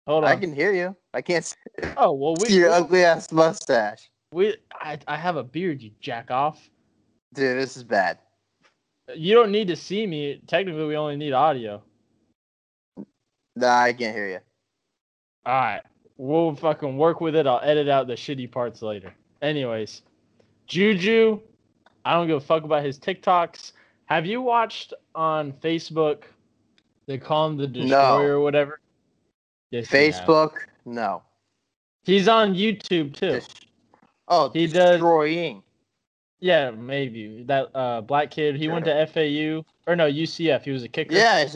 Hold on. I can hear you. I can't see you. Oh well, we see your ugly ass mustache. We I I have a beard, you jack off. Dude, this is bad. You don't need to see me. Technically, we only need audio. Nah, I can't hear you. All right. We'll fucking work with it. I'll edit out the shitty parts later. Anyways, Juju, I don't give a fuck about his TikToks. Have you watched on Facebook, they call him the Destroyer no. or whatever? Yes, Facebook, no. He's on YouTube, too. Des- oh, he destroying. Does, Yeah, maybe. That uh, black kid, he went to F A U. Or no, U C F. He was a kicker. Yeah,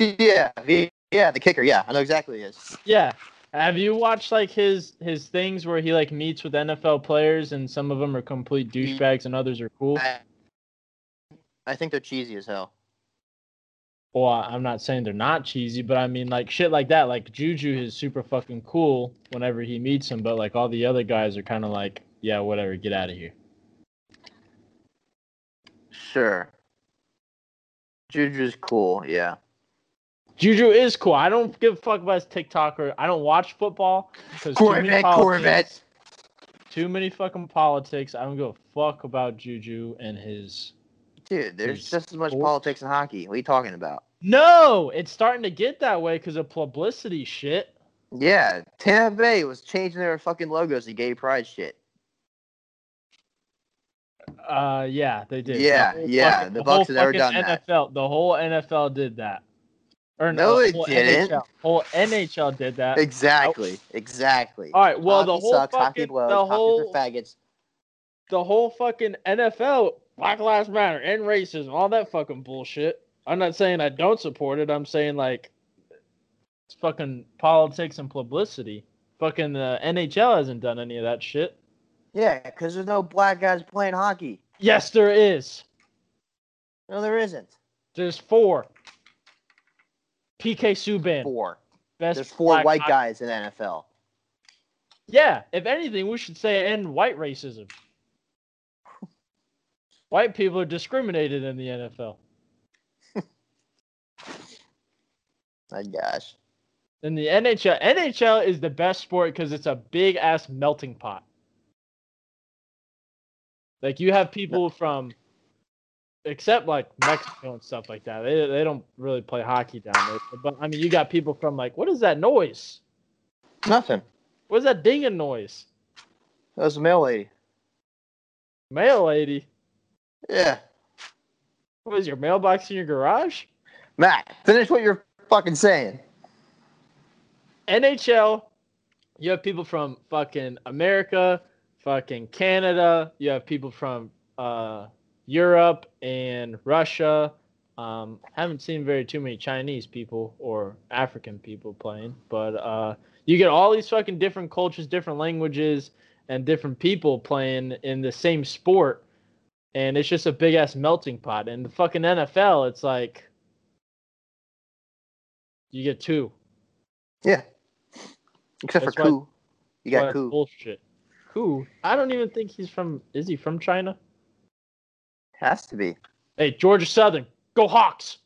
yeah, the, yeah, the kicker. Yeah, I know exactly who he is. Yeah. Have you watched, like, his, his things where he, like, meets with N F L players and some of them are complete douchebags and others are cool? I, I think they're cheesy as hell. Well, I'm not saying they're not cheesy, but I mean, like, shit like that. Like, Juju is super fucking cool whenever he meets him, but, like, all the other guys are kind of like, yeah, whatever, get out of here. Sure. Juju's cool, yeah. Juju is cool. I don't give a fuck about his TikToker. I don't watch football. Corvette, Corvette. Too many fucking politics. I don't give a fuck about Juju and his... Dude, there's his just as much sport. Politics in hockey. What are you talking about? No! It's starting to get that way because of publicity shit. Yeah. Tampa Bay was changing their fucking logos to gay pride shit. Uh, yeah, they did. Yeah, the yeah. Fucking, the, the Bucks have never done N F L, that. The whole N F L did that. Or no, no it didn't. The whole N H L did that. Exactly. Oh. Exactly. All right, well, hockey the whole sucks, fucking... Blows, the whole... Faggots. The whole fucking N F L, Black Lives Matter, and racism, all that fucking bullshit. I'm not saying I don't support it. I'm saying, like, it's fucking politics and publicity. Fucking the N H L hasn't done any of that shit. Yeah, because there's no black guys playing hockey. Yes, there is. No, there isn't. There's four. P K Subban. Four. Best there's four white guys in the N F L. Yeah, if anything, we should say end white racism. White people are discriminated in the N F L. My gosh. And the N H L. N H L is the best sport because it's a big-ass melting pot. Like, you have people from, except, like, Mexico and stuff like that. They they don't really play hockey down there. But, I mean, you got people from, like, what is that noise? Nothing. What is that dinging noise? That was a mail lady. Mail lady? Yeah. What is your mailbox in your garage? Matt, finish what you're fucking saying. N H L, you have people from fucking America, fucking Canada. You have people from uh, Europe and Russia. Um, haven't seen very too many Chinese people or African people playing, but uh, you get all these fucking different cultures, different languages, and different people playing in the same sport, and it's just a big ass melting pot. And the fucking N F L, it's like you get two. Yeah, except that's for Koo. You got Koo. Bullshit. Who? I don't even think he's from... Is he from China? Has to be. Hey, Georgia Southern. Go Hawks!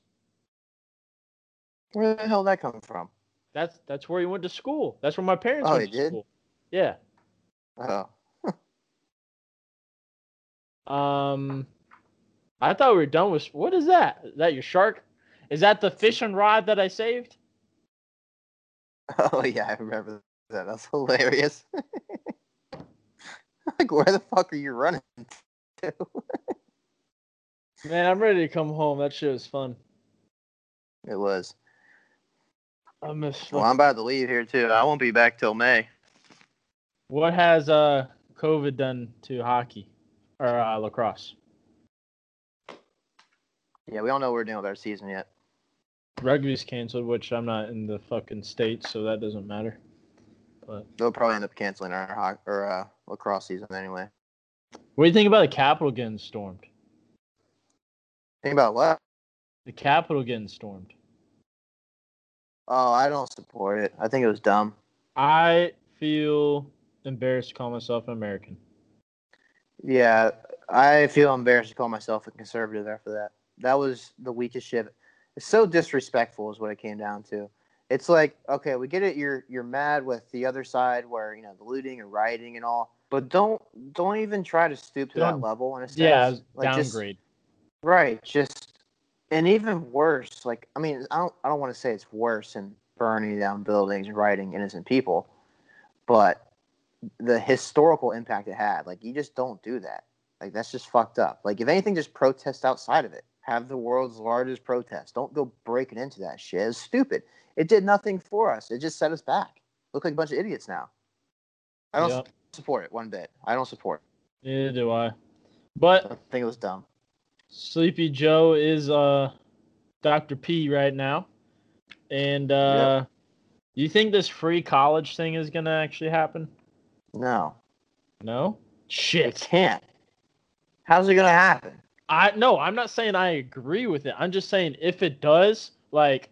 Where the hell did that come from? That's that's where he went to school. That's where my parents oh, went to did? School. Yeah. Oh. um, I thought we were done with... What is that? Is that your shark? Is that the fishing rod that I saved? Oh, yeah. I remember that. That's hilarious. Like, where the fuck are you running to? Man, I'm ready to come home. That shit was fun. It was. I miss. Well, I'm about to leave here, too. I won't be back till May. What has uh, COVID done to hockey or uh, lacrosse? Yeah, we don't know what we're doing with our season yet. Rugby's canceled, which I'm not in the fucking States, so that doesn't matter. But they'll probably end up canceling our hockey, or uh, lacrosse season anyway. What do you think about the Capitol getting stormed? Think about what? The Capitol getting stormed. Oh, I don't support it. I think it was dumb. I feel embarrassed to call myself an American. Yeah, I feel embarrassed to call myself a conservative after that. That was the weakest shit. It's so disrespectful is what it came down to. It's like, okay, we get it. You're you're mad with the other side where, you know, the looting and rioting and all, but don't don't even try to stoop to don't, that level. And yeah, like downgrade. Just, right, just and even worse. Like, I mean, I don't I don't want to say it's worse than burning down buildings and rioting innocent people, but the historical impact it had. Like, you just don't do that. Like, that's just fucked up. Like, if anything, just protest outside of it. Have the world's largest protest. Don't go breaking into that shit. It's stupid. It did nothing for us. It just set us back. Look like a bunch of idiots now. I don't yep. support it one bit. I don't support it. Neither do I. But I think it was dumb. Sleepy Joe is uh, Doctor P right now. And uh, yep. You think this free college thing is going to actually happen? No. No? Shit. It can't. How's it going to happen? I No, I'm not saying I agree with it. I'm just saying if it does, like,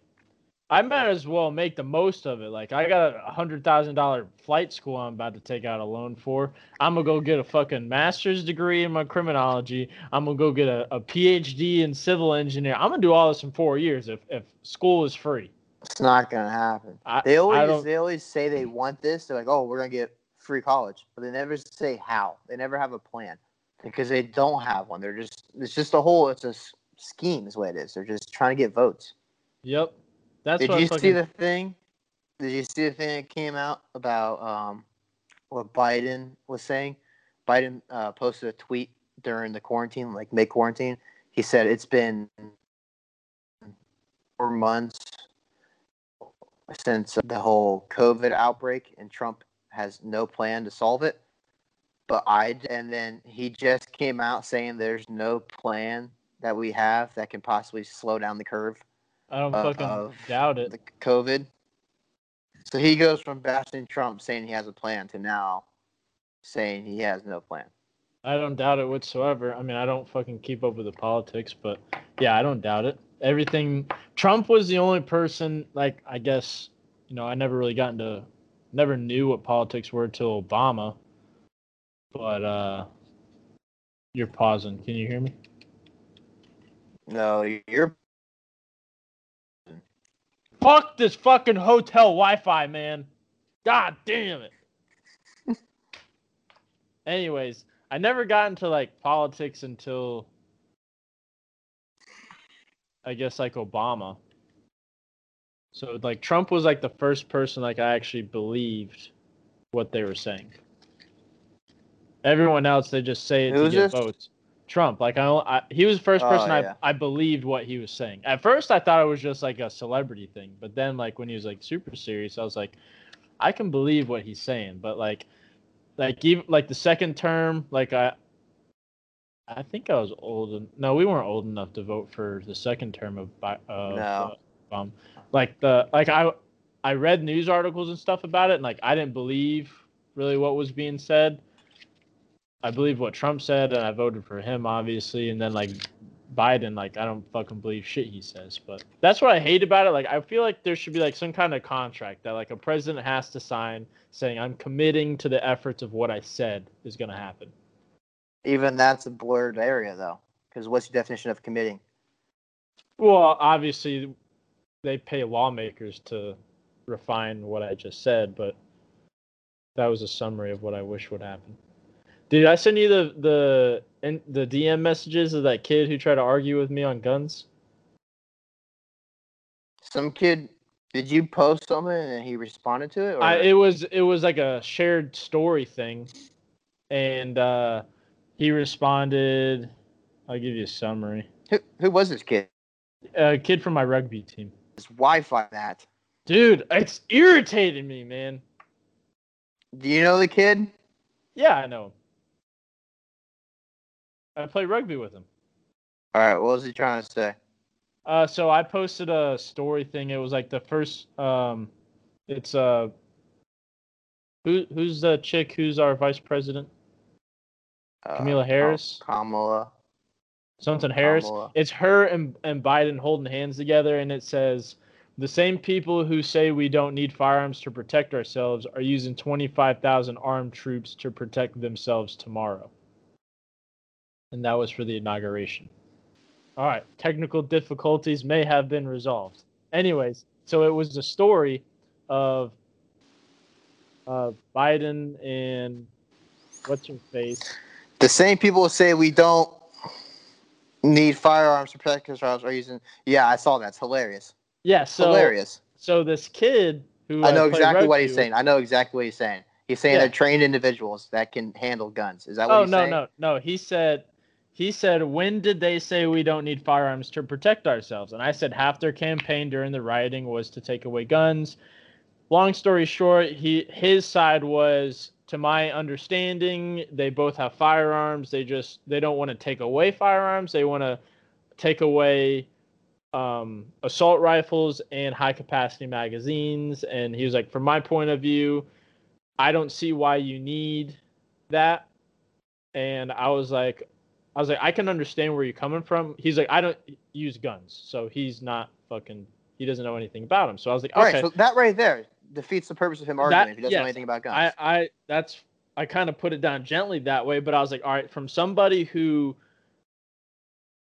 I might as well make the most of it. Like, I got a one hundred thousand dollars flight school I'm about to take out a loan for. I'm going to go get a fucking master's degree in my criminology. I'm going to go get a, a P H D in civil engineering. I'm going to do all this in four years if, if school is free. It's not going to happen. I, they always they always say they want this. They're like, oh, we're going to get free college. But they never say how. They never have a plan because they don't have one. They're just – it's just a whole – it's a scheme is what it is. They're just trying to get votes. Yep. That's Did you fucking... see the thing? Did you see the thing that came out about um, what Biden was saying? Biden uh, posted a tweet during the quarantine, like mid-quarantine. He said it's been four months since the whole COVID outbreak, and Trump has no plan to solve it. But I and then he just came out saying there's no plan that we have that can possibly slow down the curve. I don't fucking uh, doubt it. The COVID. So he goes from bashing Trump saying he has a plan to now saying he has no plan. I don't doubt it whatsoever. I mean, I don't fucking keep up with the politics, but yeah, I don't doubt it. Everything. Trump was the only person, like, I guess, you know, I never really got into, never knew what politics were till Obama. But uh, you're pausing. Can you hear me? No, you're. Fuck this fucking hotel Wi-Fi, man. God damn it. Anyways, I never got into, like, politics until, I guess, like, Obama. So, like, Trump was, like, the first person, like, I actually believed what they were saying. Everyone else, they just say it Who to get this? votes. Trump, like, I, I he was the first person oh, yeah. I, I believed what he was saying. At first, I thought it was just, like, a celebrity thing. But then, like, when he was, like, super serious, I was like, I can believe what he's saying. But, like, like even, like the second term, like, I I think I was old. No, we weren't old enough to vote for the second term of uh, no. um, like, the like I, I read news articles and stuff about it, and, like, I didn't believe really what was being said. I believe what Trump said, and I voted for him, obviously. And then, like, Biden, like, I don't fucking believe shit he says. But that's what I hate about it. Like, I feel like there should be, like, some kind of contract that, like, a president has to sign saying, I'm committing to the efforts of what I said is going to happen. Even that's a blurred area, though, because what's the definition of committing? Well, obviously, they pay lawmakers to refine what I just said, but that was a summary of what I wish would happen. Dude, I send you the the in, the D M messages of that kid who tried to argue with me on guns. Some kid, did you post something and he responded to it? Or? I, it was it was like a shared story thing, and uh, he responded. I'll give you a summary. Who who was this kid? A kid from my rugby team. It's Wi-Fi that. Dude, it's irritating me, man. Do you know the kid? Yeah, I know him. I play rugby with him. All right, what was he trying to say? Uh, so I posted a story thing. It was like the first. Um, it's uh, who who's the chick who's our vice president? Uh, Kamala Harris. Kamala. Something Harris. Kamala. It's her and and Biden holding hands together, and it says, "The same people who say we don't need firearms to protect ourselves are using twenty-five thousand armed troops to protect themselves tomorrow." And that was for the inauguration. All right. Technical difficulties may have been resolved. Anyways, so it was the story of uh, Biden and what's her face? The same people who say we don't need firearms to protect ourselves are using. Yeah, I saw that. It's hilarious. Yeah. So hilarious. So this kid who I know uh, exactly what he's saying. I know exactly what he's saying. He's saying yeah. they're trained individuals that can handle guns. Is that what oh, he's no, saying? Oh, no, no, no. He said. He said, when did they say we don't need firearms to protect ourselves? And I said half their campaign during the rioting was to take away guns. Long story short, he his side was to my understanding, they both have firearms. They just they don't want to take away firearms. They want to take away um, assault rifles and high capacity magazines. And he was like, from my point of view, I don't see why you need that. And I was like, I was like, I can understand where you're coming from. He's like, I don't use guns, so he's not fucking. He doesn't know anything about them. So I was like, okay. All right, so that right there defeats the purpose of him arguing that, if he doesn't yes, know anything about guns. I, I that's I kind of put it down gently that way, but I was like, all right, from somebody who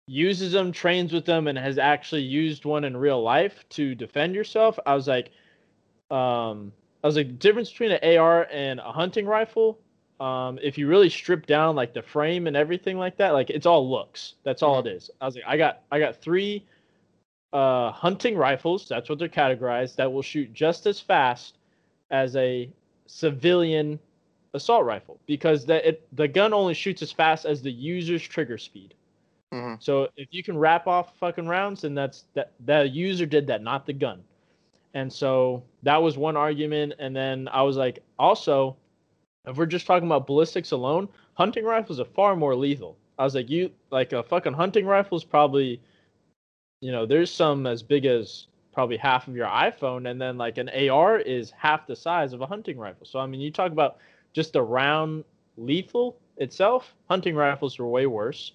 uses them, trains with them, and has actually used one in real life to defend yourself, I was like, um, I was like, the difference between an A R and a hunting rifle. Um, if you really strip down like the frame and everything like that, like it's all looks. That's all it is. I was like, I got I got three uh, hunting rifles. That's what they're categorized. That will shoot just as fast as a civilian assault rifle because the it, the gun only shoots as fast as the user's trigger speed. Mm-hmm. So if you can wrap off fucking rounds, then that's that the user did that, not the gun. And so that was one argument. And then I was like, also, if we're just talking about ballistics alone, hunting rifles are far more lethal. I was like, you like a fucking hunting rifle is probably, you know, there's some as big as probably half of your iPhone, and then like an A R is half the size of a hunting rifle. So I mean, you talk about just the round lethal itself. Hunting rifles were way worse.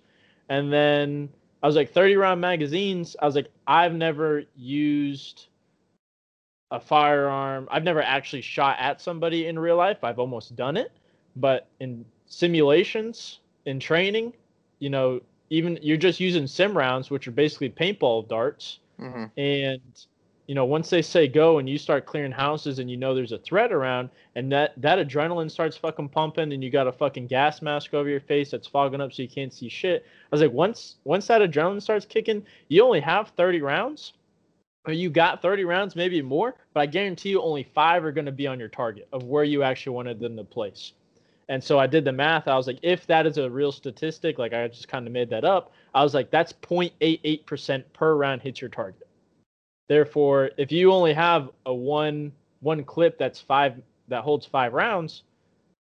And then I was like, thirty round magazines. I was like, I've never used a firearm. I've never actually shot at somebody in real life. I've almost done it, but in simulations, in training, you know, even you're just using sim rounds, which are basically paintball darts. Mm-hmm. And, you know, once they say go and you start clearing houses and you know there's a threat around and that, that adrenaline starts fucking pumping and you got a fucking gas mask over your face that's fogging up so you can't see shit. I was like, once once that adrenaline starts kicking, you only have thirty rounds. You got thirty rounds, maybe more, but I guarantee you only five are going to be on your target of where you actually wanted them to place. And so I did the math. I was like, if that is a real statistic, like I just kind of made that up. I was like, that's zero point eight eight percent per round hits your target. Therefore, if you only have a one one clip that's five that holds five rounds,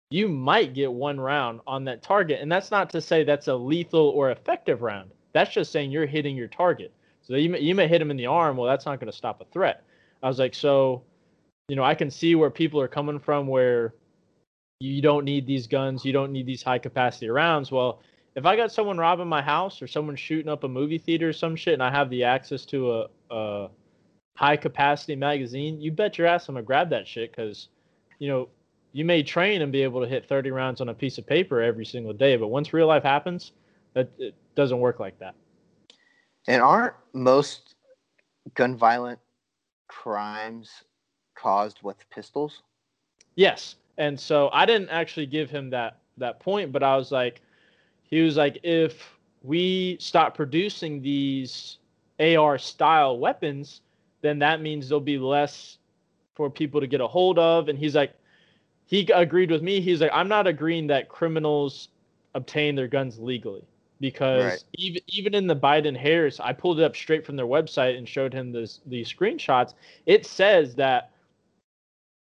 you might get one round on that target. And that's not to say that's a lethal or effective round. That's just saying you're hitting your target. So you may, you may hit him in the arm. Well, that's not going to stop a threat. I was like, so, you know, I can see where people are coming from where you don't need these guns. You don't need these high capacity rounds. Well, if I got someone robbing my house or someone shooting up a movie theater or some shit and I have the access to a, a high capacity magazine, you bet your ass I'm going to grab that shit because, you know, you may train and be able to hit thirty rounds on a piece of paper every single day. But once real life happens, that it doesn't work like that. And aren't most gun violent crimes caused with pistols? Yes. And so I didn't actually give him that, that point, but I was like, he was like, if we stop producing these A R style weapons, then that means there'll be less for people to get a hold of. And he's like, he agreed with me. He's like, I'm not agreeing that criminals obtain their guns legally. Because right. even even in the Biden-Harris, I pulled it up straight from their website and showed him this, these screenshots. It says that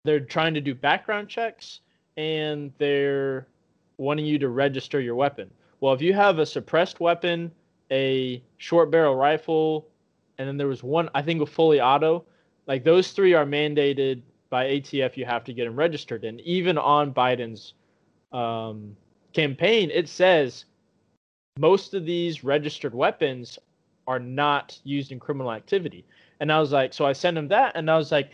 they're trying to do background checks and they're wanting you to register your weapon. Well, if you have a suppressed weapon, a short barrel rifle, and then there was one, I think, a fully auto, like those three are mandated by A T F. You have to get them registered. And even on Biden's um, campaign, it says most of these registered weapons are not used in criminal activity. And I was like, so I sent him that. And I was like,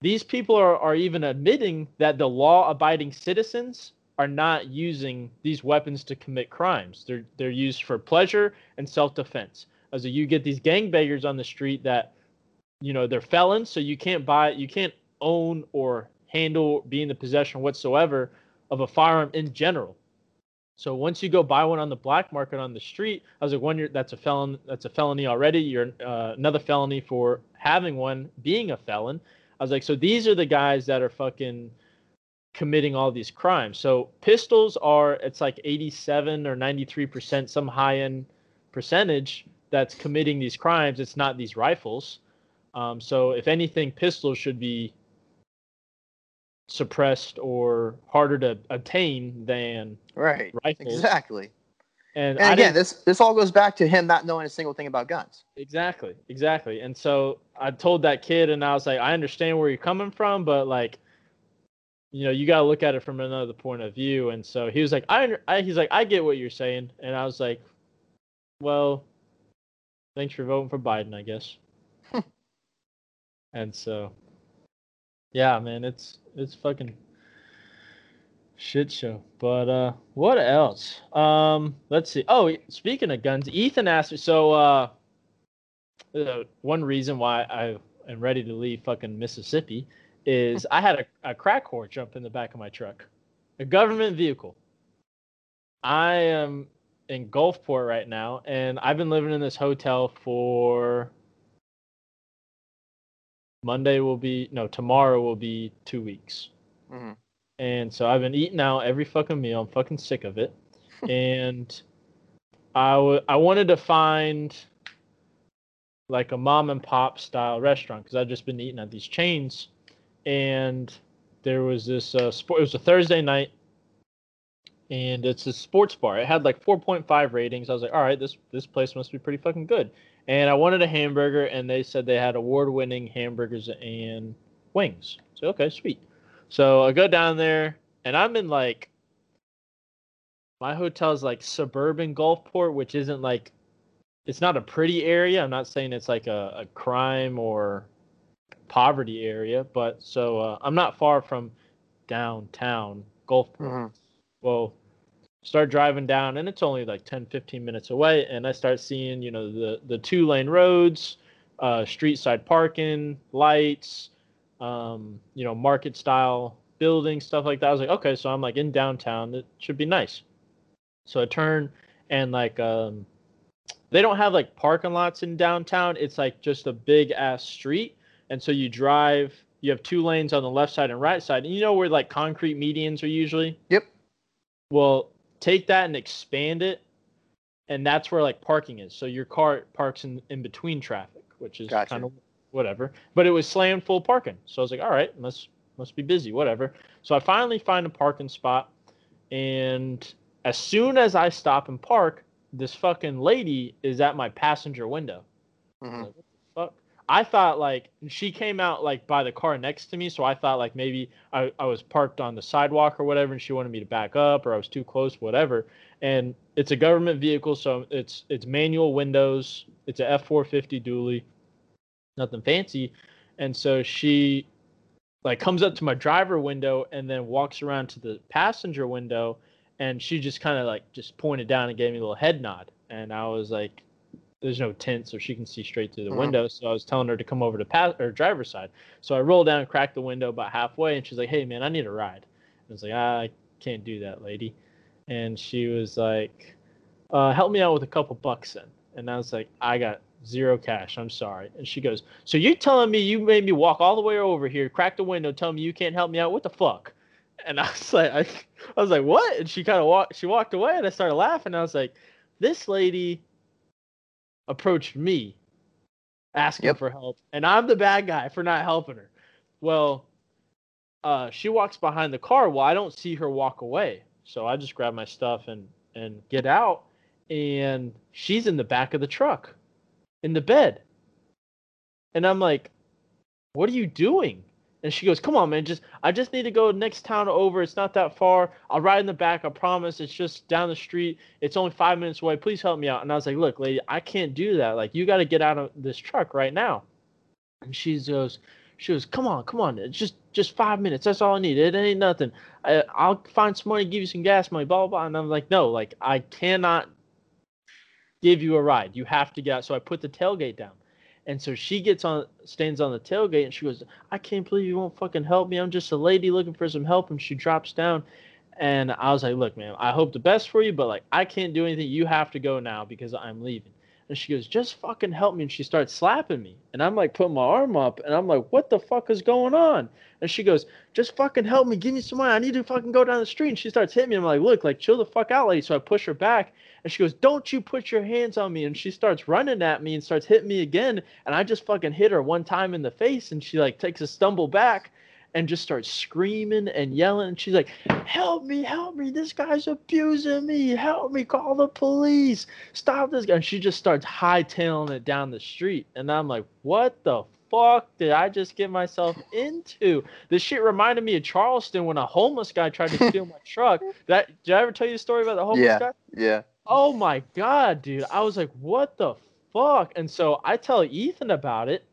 these people are, are even admitting that the law abiding citizens are not using these weapons to commit crimes. They're, they're used for pleasure and self-defense. As you get these gangbangers on the street that, you know, they're felons. So you can't buy, you can't own or handle, be in the possession whatsoever of a firearm in general. So once you go buy one on the black market on the street, I was like, one, you're, that's a felon, that's a felony already. You're uh, another felony for having one, being a felon. I was like, so these are the guys that are fucking committing all these crimes. So pistols are, it's like eighty-seven or ninety-three percent, some high end percentage that's committing these crimes. It's not these rifles. Um, so if anything, pistols should be suppressed or harder to obtain than right rifles. Exactly. And, and again, this this all goes back to him not knowing a single thing about guns. Exactly, exactly. And so I told that kid, and I was like, I understand where you're coming from, but like, you know, you got to look at it from another point of view. And so he was like, I, I, he's like, I get what you're saying. And I was like, well, thanks for voting for Biden, I guess. And so, yeah, man, it's it's fucking shit show. But uh, what else? Um, let's see. Oh, speaking of guns, Ethan asked me. So uh, uh, one reason why I am ready to leave fucking Mississippi is I had a, a crack whore jump in the back of my truck, a government vehicle. I am in Gulfport right now, and I've been living in this hotel for Monday will be, no, tomorrow will be two weeks. Mm-hmm. And so I've been eating out every fucking meal. I'm fucking sick of it. And I, w- I wanted to find like a mom and pop style restaurant because I've just been eating at these chains. And there was this, uh, sport. It was a Thursday night, and it's a sports bar. It had like four point five ratings. I was like, all right, this this place must be pretty fucking good. And I wanted a hamburger, and they said they had award-winning hamburgers and wings. So, okay, sweet. So I go down there, and I'm in like, my hotel's like suburban Gulfport, which isn't like, it's not a pretty area. I'm not saying it's like a, a crime or poverty area, but so uh, I'm not far from downtown Gulfport. Mm-hmm. Well, start driving down, and it's only like ten, fifteen minutes away, and I start seeing, you know, the, the two-lane roads, uh, street-side parking, lights, um, you know, market-style buildings, stuff like that. I was like, okay, so I'm, like, in downtown. It should be nice. So I turn, and, like, um, they don't have, like, parking lots in downtown. It's, like, just a big-ass street, and so you drive. You have two lanes on the left side and right side, and you know where, like, concrete medians are usually? Yep. Well, take that and expand it, and that's where, like, parking is. So your car parks in, in between traffic, which is gotcha. Kind of whatever. But it was slammed full parking. So I was like, all right, must, must be busy, whatever. So I finally find a parking spot, and as soon as I stop and park, this fucking lady is at my passenger window. Mm-hmm. I was like, what the fuck? I thought, like, she came out, like, by the car next to me, so I thought, like, maybe I, I was parked on the sidewalk or whatever, and she wanted me to back up, or I was too close, whatever. And it's a government vehicle, so it's it's manual windows. It's an F four fifty dually, nothing fancy. And so she, like, comes up to my driver window and then walks around to the passenger window, and she just kind of, like, just pointed down and gave me a little head nod. And I was like, there's no tent, so she can see straight through the mm-hmm. window. So I was telling her to come over to pass or driver's side. So I roll down and crack the window about halfway, and she's like, "Hey, man, I need a ride." I was like, "I can't do that, lady." And she was like, uh, "Help me out with a couple bucks then." And I was like, "I got zero cash. I'm sorry." And she goes, "So you're telling me you made me walk all the way over here, crack the window, tell me you can't help me out? What the fuck?" And I was like, I, I was like, "What?" And she kind of walked. She walked away, and I started laughing. I was like, "This lady approached me asking yep. for help, and I'm the bad guy for not helping her." Well, uh, she walks behind the car. Well, I don't see her walk away, so I just grab my stuff and, and get out, and she's in the back of the truck in the bed. And I'm like, "What are you doing?" And she goes, "Come on, man, just I just need to go next town over. It's not that far. I'll ride in the back. I promise. It's just down the street. It's only five minutes away. Please help me out." And I was like, "Look, lady, I can't do that. Like, you got to get out of this truck right now." And she goes, she goes, "Come on, come on. It's just just five minutes. That's all I need. It ain't nothing. I, I'll find some money, give you some gas money, blah, blah, blah." And I'm like, "No, like, I cannot give you a ride. You have to get out." So I put the tailgate down. And so she gets on, stands on the tailgate, and she goes, "I can't believe you won't fucking help me. I'm just a lady looking for some help." And she drops down. And I was like, "Look, man, I hope the best for you, but, like, I can't do anything. You have to go now because I'm leaving." And she goes, "Just fucking help me." And she starts slapping me. And I'm, like, putting my arm up, and I'm like, "What the fuck is going on?" And she goes, "Just fucking help me. Give me some money. I need to fucking go down the street." And she starts hitting me. I'm like, "Look, like, chill the fuck out, lady." So I push her back. And she goes, "Don't you put your hands on me." And she starts running at me and starts hitting me again. And I just fucking hit her one time in the face. And she, like, takes a stumble back. and just starts screaming and yelling. And she's like, help me, help me. This guy's abusing me. Help me, call the police. Stop this guy. And she just starts hightailing it down the street. And I'm like, what the fuck did I just get myself into? This shit reminded me of Charleston when a homeless guy tried to steal my truck. That did I ever tell you the story about the homeless yeah, guy? Yeah. Oh, my God, dude. I was like, what the fuck? And so I tell Ethan about it.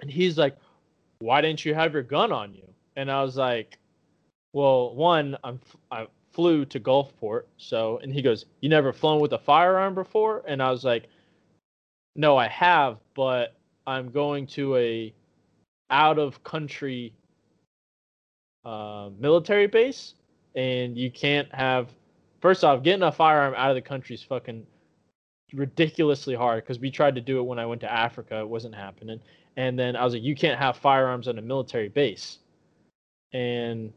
And he's like, why didn't you have your gun on you? And I was like, well, one, I'm, I flew to Gulfport. So, and he goes, you never flown with a firearm before? And I was like, no, I have, but I'm going to a out of country uh, military base. And you can't have, first off, getting a firearm out of the country is fucking ridiculously hard. Cause we tried to do it when I went to Africa. It wasn't happening. And then I was like, you can't have firearms on a military base. And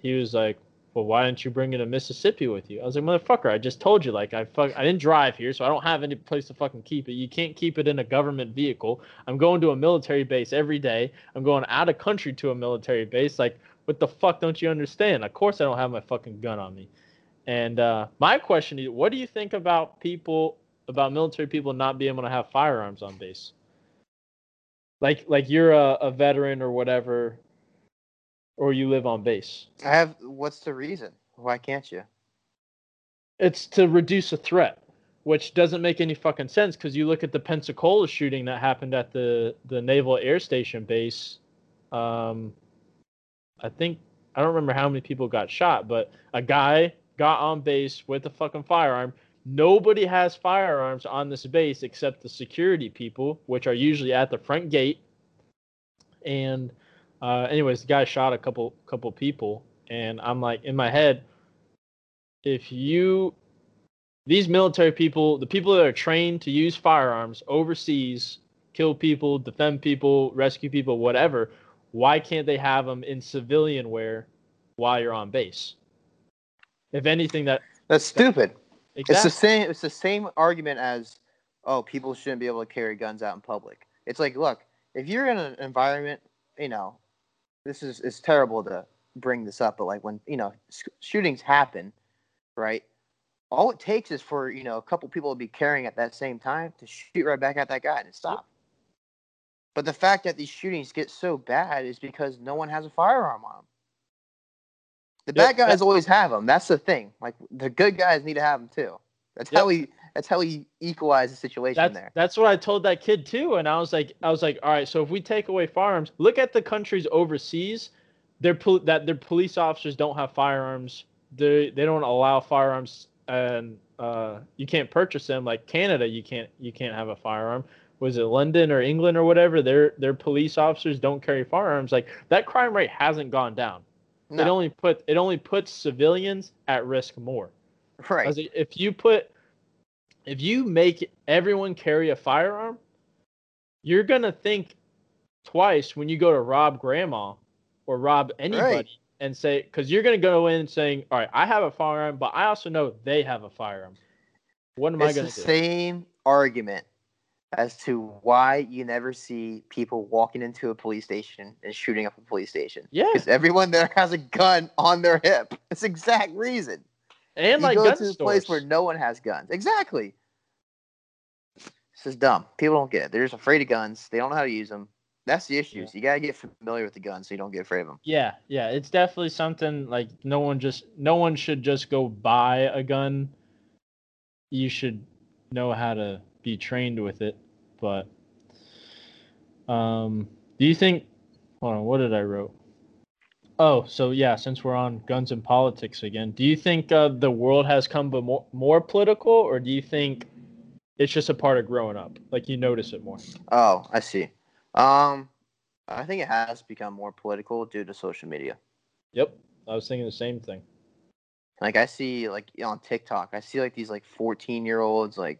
he was like, well, why didn't you bring it to Mississippi with you? I was like, motherfucker, I just told you, like, I fuck, I didn't drive here, so I don't have any place to fucking keep it. You can't keep it in a government vehicle. I'm going to a military base every day. I'm going out of country to a military base. Like, what the fuck don't you understand? Of course I don't have my fucking gun on me. And uh, my question is, what do you think about people, about military people not being able to have firearms on base? Like, like you're a, a veteran or whatever, or you live on base. I have. What's the reason? Why can't you? It's to reduce a threat, which doesn't make any fucking sense because you look at the Pensacola shooting that happened at the, the Naval Air Station base. Um, I think I don't remember how many people got shot, but a guy got on base with a fucking firearm. Nobody has firearms on this base except the security people, which are usually at the front gate. And uh, anyways, the guy shot a couple couple people. And I'm like, in my head, if you... These military people, the people that are trained to use firearms overseas, kill people, defend people, rescue people, whatever, why can't they have them in civilian wear while you're on base? If anything, that... That's stupid. That, Exactly. It's the same. It's the same argument as, oh, people shouldn't be able to carry guns out in public. It's like, look, if you're in an environment, you know, this is it's terrible to bring this up, but like when you know sh- shootings happen, right? All it takes is for you know a couple people to be carrying at that same time to shoot right back at that guy and stop. But the fact that these shootings get so bad is because no one has a firearm on them. The bad yep, guys always have them. That's the thing. Like the good guys need to have them too. That's yep. how we. That's how we equalize the situation that's, there. That's what I told that kid too. And I was like, I was like, all right. So if we take away firearms, look at the countries overseas. Their pol- that their police officers don't have firearms. They they don't allow firearms, and uh, you can't purchase them. Like Canada, you can't you can't have a firearm. Was it London or England or whatever? Their their police officers don't carry firearms. Like that crime rate hasn't gone down. No. It only put it only puts civilians at risk more. Right. If you put if you make everyone carry a firearm, you're gonna think twice when you go to rob grandma or rob anybody right. and say because you're gonna go in saying, all right, I have a firearm, but I also know they have a firearm. What am it's I gonna the do? Same argument as to why you never see people walking into a police station and shooting up a police station. Yeah. Because everyone there has a gun on their hip. It's the exact reason. And you like go gun to this stores. Place where no one has guns. Exactly. This is dumb. People don't get it. They're just afraid of guns. They don't know how to use them. That's the issue. Yeah. So you got to get familiar with the guns so you don't get afraid of them. Yeah, yeah. It's definitely something like no one just no one should just go buy a gun. You should know how to be trained with it. But um, do you think – hold on, what did I wrote? Oh, so yeah, since we're on guns and politics again, do you think uh, the world has come more, more political or do you think it's just a part of growing up? Like you notice it more? Oh, I see. Um, I think it has become more political due to social media. Yep, I was thinking the same thing. Like I see like on TikTok, I see like these like fourteen-year-olds like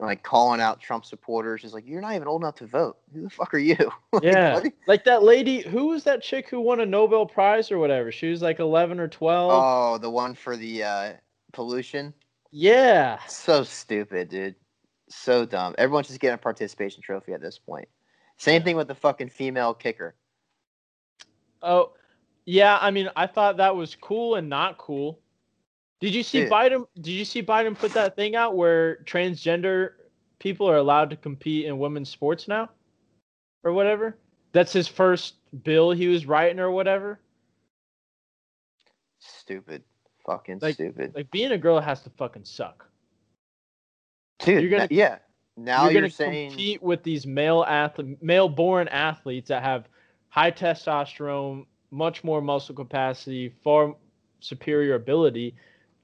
like calling out Trump supporters. Is like, you're not even old enough to vote. Who the fuck are you? like, yeah. Buddy? Like that lady, who was that chick who won a Nobel Prize or whatever? She was like eleven or twelve. Oh, the one for the uh, pollution? Yeah. So stupid, dude. So dumb. Everyone's just getting a participation trophy at this point. Same yeah. thing with the fucking female kicker. Oh, yeah. I mean, I thought that was cool and not cool. Did you see yeah. Biden? Did you see Biden put that thing out where transgender people are allowed to compete in women's sports now, or whatever? That's his first bill he was writing or whatever. Stupid. Fucking like, stupid. Like, being a girl has to fucking suck. Dude, you're gonna, n- yeah. Now you're, you're saying... compete with these male athlete, male-born athletes that have high testosterone, much more muscle capacity, far superior ability,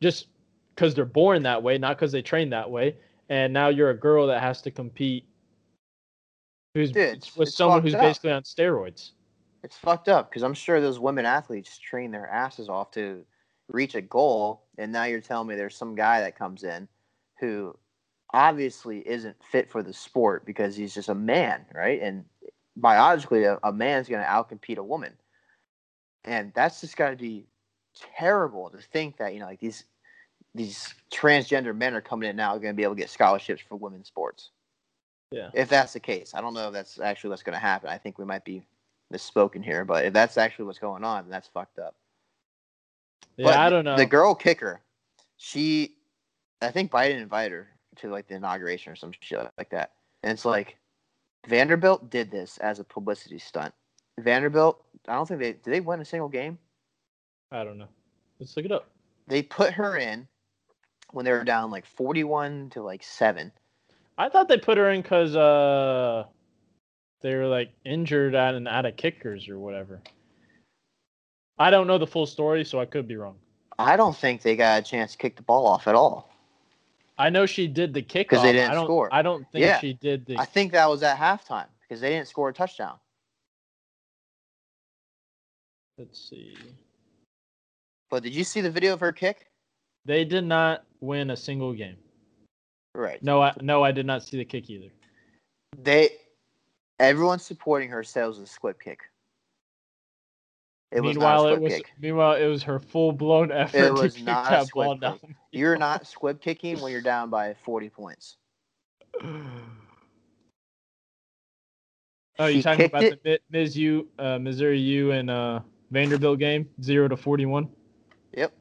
just because they're born that way, not because they train that way. And now you're a girl that has to compete who's Dude, it's, with it's someone who's up. basically on steroids. It's fucked up, because I'm sure those women athletes train their asses off to reach a goal, and now you're telling me there's some guy that comes in who obviously isn't fit for the sport because he's just a man, right? And biologically, a, a man's going to outcompete a woman. And that's just got to be terrible to think that, you know, like these these transgender men are coming in now going to be able to get scholarships for women's sports. Yeah. If that's the case. I don't know if that's actually what's going to happen. I think we might be misspoken here, but if that's actually what's going on, then that's fucked up. Yeah, but I don't know. The girl kicker, she, I think Biden invited her to like the inauguration or some shit like that. And it's like, Vanderbilt did this as a publicity stunt. Vanderbilt, I don't think they, did they win a single game? I don't know. Let's look it up. They put her in when they were down like forty-one to like seven. I thought they put her in because uh, they were like injured at and out of kickers or whatever. I don't know the full story, so I could be wrong. I don't think they got a chance to kick the ball off at all. I know she did the kickoff. Because they didn't I don't, score. I don't think yeah. she did the... I think that was at halftime, because they didn't score a touchdown. Let's see. But did you see the video of her kick? They did not win a single game. Right. No, I, no, I did not see the kick either. They, everyone supporting her said it was a split kick. It meanwhile, was it was kick. meanwhile it was her full blown effort it was to kick not that ball kick. down. You're not squib kicking when you're down by forty points. Oh, you're talking about it? the Miz U, uh, Missouri U, and uh, Vanderbilt game, zero to forty-one. Yep.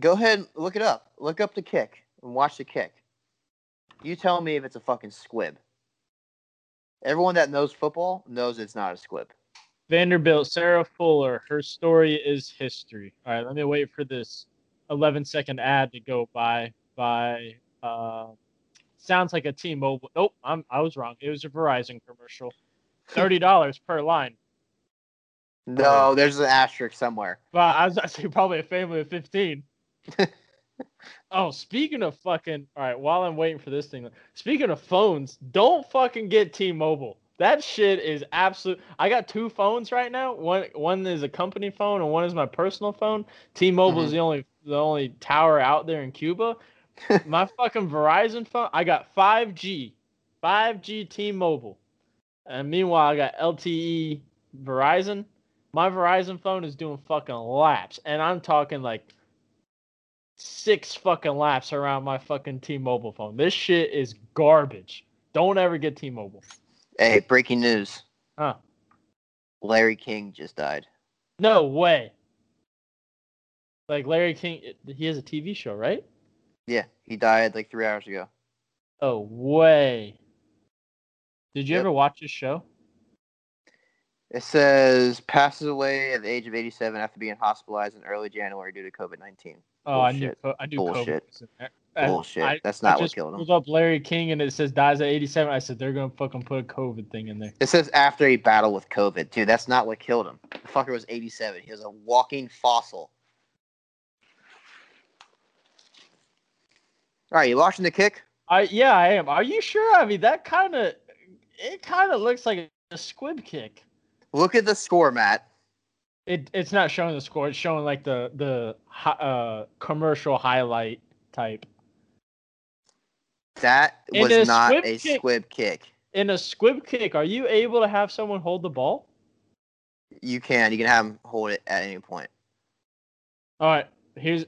Go ahead, and look it up. Look up the kick and watch the kick. You tell me if it's a fucking squib. Everyone that knows football knows it's not a squib. Vanderbilt, Sarah Fuller, her story is history. All right, let me wait for this eleven-second ad to go by. By uh, sounds like a T-Mobile. Nope, I'm, I was wrong. It was a Verizon commercial. thirty dollars per line. No, there's an asterisk somewhere. Well, I was actually probably a family of fifteen. Oh, speaking of fucking... All right, while I'm waiting for this thing, speaking of phones, don't fucking get T-Mobile. That shit is absolute. I got two phones right now. One one is a company phone and one is my personal phone. T-Mobile mm-hmm. is the only the only tower out there in Cuba. My fucking Verizon phone, I got five G. five G T-Mobile. And meanwhile, I got L T E Verizon. My Verizon phone is doing fucking laps. And I'm talking like six fucking laps around my fucking T-Mobile phone. This shit is garbage. Don't ever get T-Mobile. Hey, breaking news. Huh. Larry King just died. No way. Like, Larry King, he has a T V show, right? Yeah, he died like three hours ago. Oh, way. Did you yep. ever watch his show? It says, passes away at the age of eighty-seven after being hospitalized in early January due to COVID nineteen. Oh, Bullshit. I knew I knew Bullshit. COVID was in there. Bullshit. I, That's not I what killed him. I just pulled up Larry King and it says dies at eighty-seven. I said they're going to fucking put a COVID thing in there. It says after a battle with COVID. Dude, that's not what killed him. The fucker was eighty-seven. He was a walking fossil. All right, you watching the kick? I Yeah, I am. Are you sure? I mean, that kind of – it kind of looks like a squib kick. Look at the score, Matt. It It's not showing the score. It's showing like the, the uh, commercial highlight type. That was a not squib a kick, squib kick. In a squib kick, are you able to have someone hold the ball? You can. You can have them hold it at any point. All right. Here's.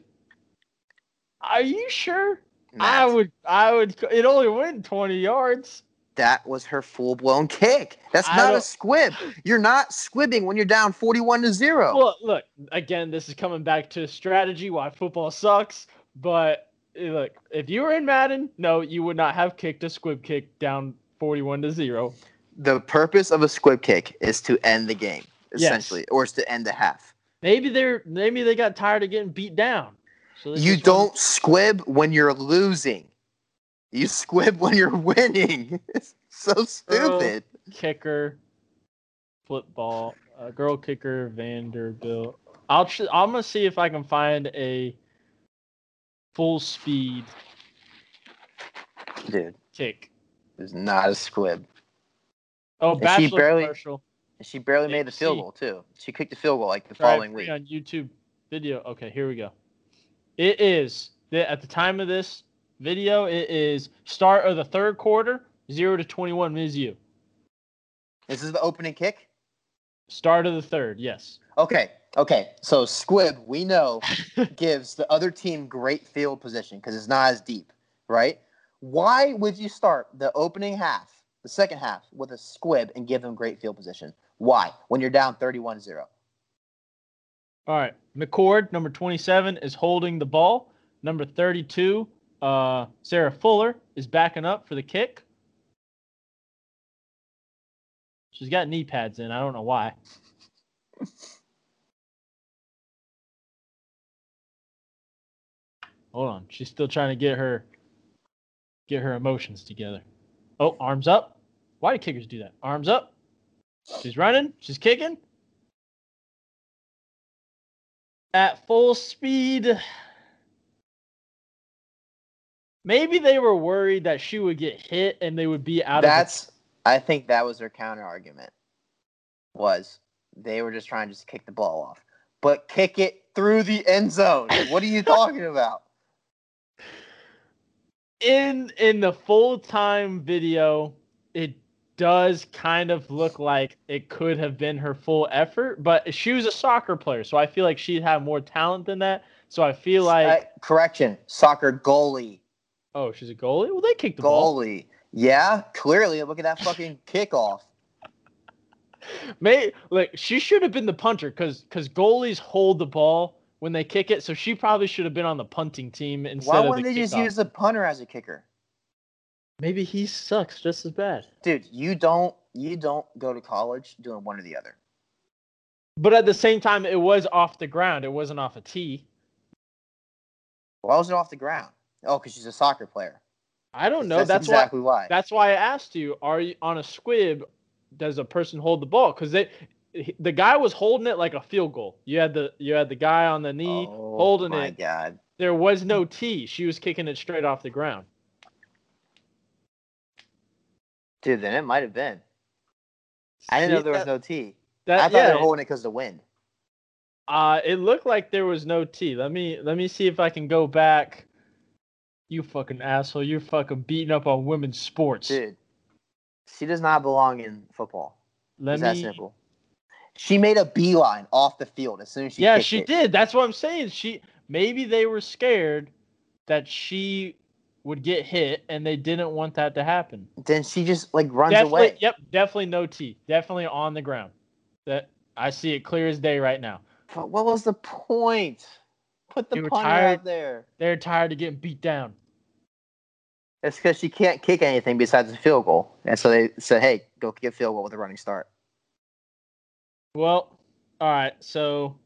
Are you sure? Matt. I would. I would. It only went twenty yards. that was her full-blown kick. That's not a squib. You're not squibbing when you're down forty-one to zero. Well, look, again, this is coming back to strategy, why football sucks. But, look, if you were in Madden, no, you would not have kicked a squib kick down forty-one to zero. The purpose of a squib kick is to end the game, essentially, yes. Or it's to end the half. Maybe they're maybe they got tired of getting beat down. So you don't to- squib when you're losing. You squib when you're winning. It's so stupid. Girl kicker, football, uh, girl kicker, Vanderbilt. I'll tr- I'm gonna see if I can find a full speed dude kick. It's not a squib. Oh, and bachelor she barely, commercial. She barely made the field goal too. She kicked the field goal like the Try following week on YouTube video. Okay, here we go. It is at the time of this video, it is start of the third quarter, zero to twenty-one, Mizzou. This is the opening kick? Start of the third, yes. Okay, okay. So squib, we know, gives the other team great field position because it's not as deep, right? Why would you start the opening half, the second half, with a squib and give them great field position? Why? When you're down thirty-one zero. All right. McCord, number twenty-seven, is holding the ball. Number thirty-two... Uh, Sarah Fuller is backing up for the kick. She's got knee pads in. I don't know why. Hold on. She's still trying to get her get her emotions together. Oh, arms up. Why do kickers do that? Arms up. She's running. She's kicking. At full speed. Maybe they were worried that she would get hit and they would be out That's, of That's I think that was their counter argument. Was they were just trying to just kick the ball off. But kick it through the end zone. What are you talking about? In in the full-time video, it does kind of look like it could have been her full effort, but she was a soccer player, so I feel like she'd have more talent than that. So I feel like uh, correction, soccer goalie. Oh, she's a goalie? Well, they kicked the goalie. ball. Goalie. Yeah, clearly. Look at that fucking kickoff. May, like, she should have been the punter because goalies hold the ball when they kick it, so she probably should have been on the punting team instead of the kickoff. Why wouldn't they just use the punter as a kicker? Maybe he sucks just as bad. Dude, you don't you don't go to college doing one or the other. But at the same time, it was off the ground. It wasn't off a tee. Why was it off the ground? Oh, because she's a soccer player. I don't know. That's, that's exactly why, why. That's why I asked you, are you on a squib, does a person hold the ball? Because the guy was holding it like a field goal. You had the you had the guy on the knee oh, holding my it. my God. There was no tee. She was kicking it straight off the ground. Dude, then it might have been. I didn't See, know there that, was no tee. That, I thought yeah, they were holding it because of the wind. Uh, it looked like there was no tee. Let me Let me see if I can go back. You fucking asshole. You're fucking beating up on women's sports. Dude, she does not belong in football. Let it's me... that simple. She made a beeline off the field as soon as she Yeah, she it. did. That's what I'm saying. She Maybe they were scared that she would get hit, and they didn't want that to happen. Then she just, like, runs definitely, away. Yep, definitely no tee. Definitely on the ground. That I see it clear as day right now. But what was the point? Put the punter out there. They're tired of getting beat down. It's because she can't kick anything besides a field goal. And so they said, hey, go get a field goal with a running start. Well, all right. So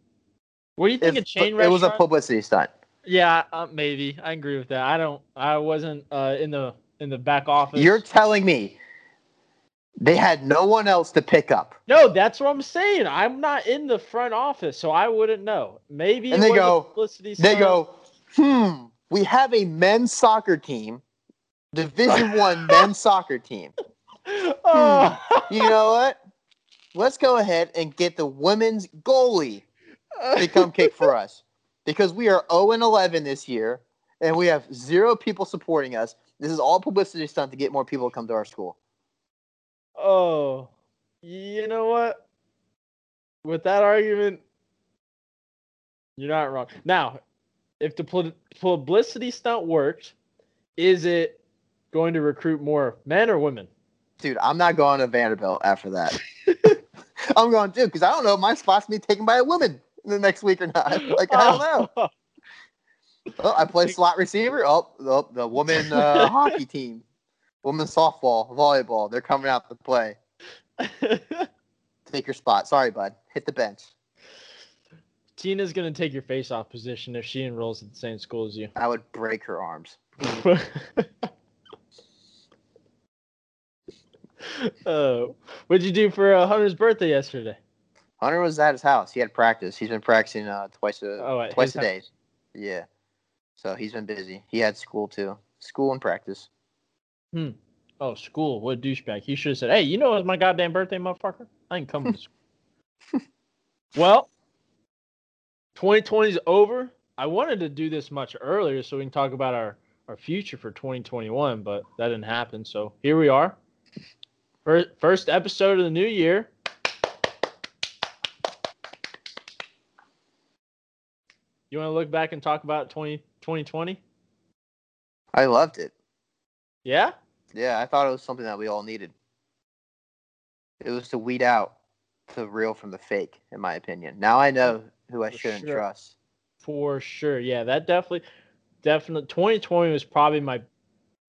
what do you think if, a chain restaurant? It was a publicity stunt. Yeah, uh, maybe. I agree with that. I don't I wasn't uh, in the in the back office. You're telling me they had no one else to pick up. No, that's what I'm saying. I'm not in the front office, so I wouldn't know. Maybe and they go, the they go, hmm, we have a men's soccer team, Division One men's soccer team. Oh. Hmm, you know what? Let's go ahead and get the women's goalie to come kick for us because we are oh and eleven this year, and we have zero people supporting us. This is all publicity stunt to get more people to come to our school. Oh, you know what? With that argument, you're not wrong. Now, if the publicity stunt worked, is it going to recruit more men or women? dude, I'm not going to Vanderbilt after that. I'm going to, because I don't know if my spot's me taken by a woman in the next week or not. Like, I don't know. Oh, I play slot receiver. Oh, oh the woman uh, hockey team, woman softball, volleyball. They're coming out to play. Take your spot. Sorry, bud. Hit the bench. Tina's going to take your face-off position if she enrolls at the same school as you. I would break her arms. uh, what'd you do for uh, Hunter's birthday yesterday? Hunter was at his house. He had practice. He's been practicing uh, twice a oh, twice a house. day. Yeah. So he's been busy. He had school, too. School and practice. Hmm. Oh, school. What a douchebag. He should have said, hey, you know it's my goddamn birthday, motherfucker. I ain't coming to school. Well, twenty twenty is over. I wanted to do this much earlier so we can talk about our, our future for twenty twenty-one, but that didn't happen. So here we are. First, first episode of the new year. You want to look back and talk about twenty twenty? I loved it. Yeah? Yeah, I thought it was something that we all needed. It was to weed out the real from the fake, in my opinion. Now I know who I For shouldn't sure. trust. For sure. Yeah, that definitely, definitely. twenty twenty was probably my,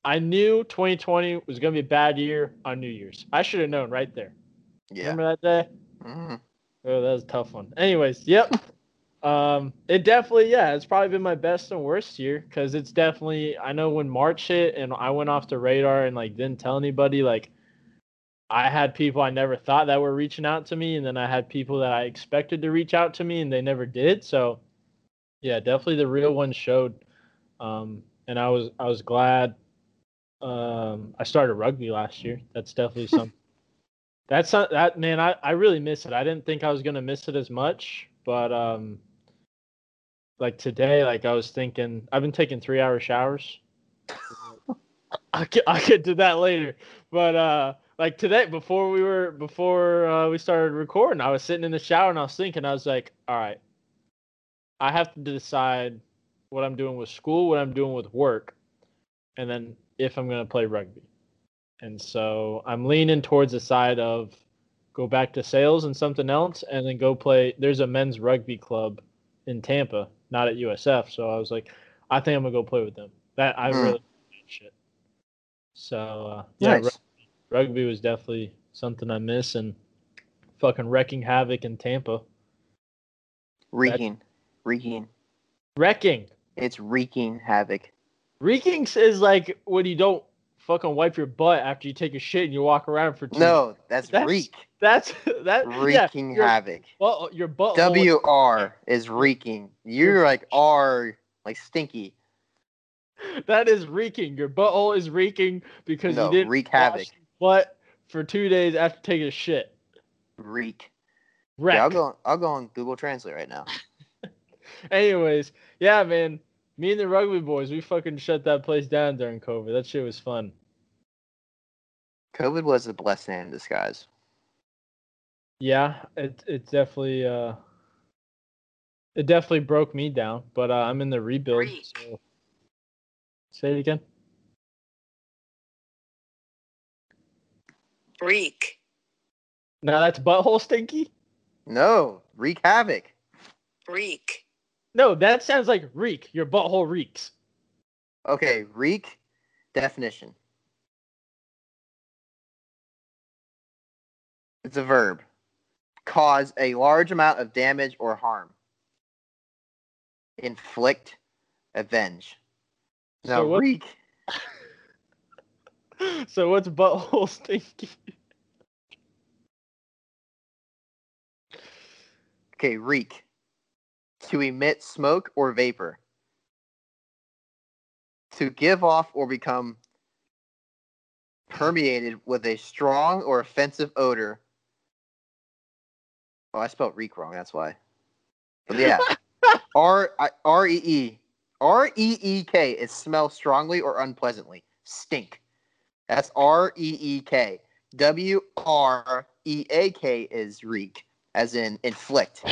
I knew twenty twenty was going to be a bad year on New Year's. I should have known right there. Yeah. Remember that day? Mm. Oh, that was a tough one. Anyways, yep. Um, it definitely, yeah, it's probably been my best and worst year because it's definitely, I know when March hit and I went off the radar and like didn't tell anybody, like I had people I never thought that were reaching out to me, and then I had people that I expected to reach out to me and they never did. So yeah, definitely the real one showed. Um, and I was, I was glad, um, I started rugby last year. That's definitely something that's not that, man, I, I really miss it. I didn't think I was going to miss it as much, but, um, like today, like I was thinking, I've been taking three hour showers. I get, I get to that later. But uh, like today, before we were, before uh, we started recording, I was sitting in the shower and I was thinking, I was like, all right, I have to decide what I'm doing with school, what I'm doing with work, and then if I'm going to play rugby. And so I'm leaning towards the side of go back to sales and something else, and then go play. There's a men's rugby club in Tampa, not at U S F. So I was like, I think I'm gonna go play with them. That I mm. really shit. So uh, yeah, nice. rugby, rugby was definitely something I miss, and fucking wrecking havoc in Tampa. Wreaking, that, wreaking, wrecking. It's wreaking havoc. Wreaking is like when you don't fucking wipe your butt after you take a shit and you walk around for two. No, that's, that's reek. That's that wreaking yeah, havoc. Well, your butt. W R is reeking. You're like R, like stinky. That is reeking. Your butthole is reeking because no, you didn't wreak havoc. But for two days after taking a shit, reek. Wreck. Yeah, I'll go. I'll go on Google Translate right now. Anyways, yeah, man. Me and the rugby boys, we fucking shut that place down during COVID. That shit was fun. COVID was a blessing in disguise. Yeah, it it definitely uh, it definitely broke me down, but uh, I'm in the rebuild. So. Say it again. Reek. Now that's butthole stinky? No, wreak havoc. Reek. No, that sounds like reek. Your butthole reeks. Okay, reek definition. It's a verb. Cause a large amount of damage or harm. Inflict, avenge. Now, so what, reek. So what's butthole stinky? Okay, reek. To emit smoke or vapor. To give off or become permeated with a strong or offensive odor. Oh, I spelled reek wrong. That's why. But yeah, R R E E R E E K is smell strongly or unpleasantly. Stink. That's R E E K. W R E A K is reek, as in inflict.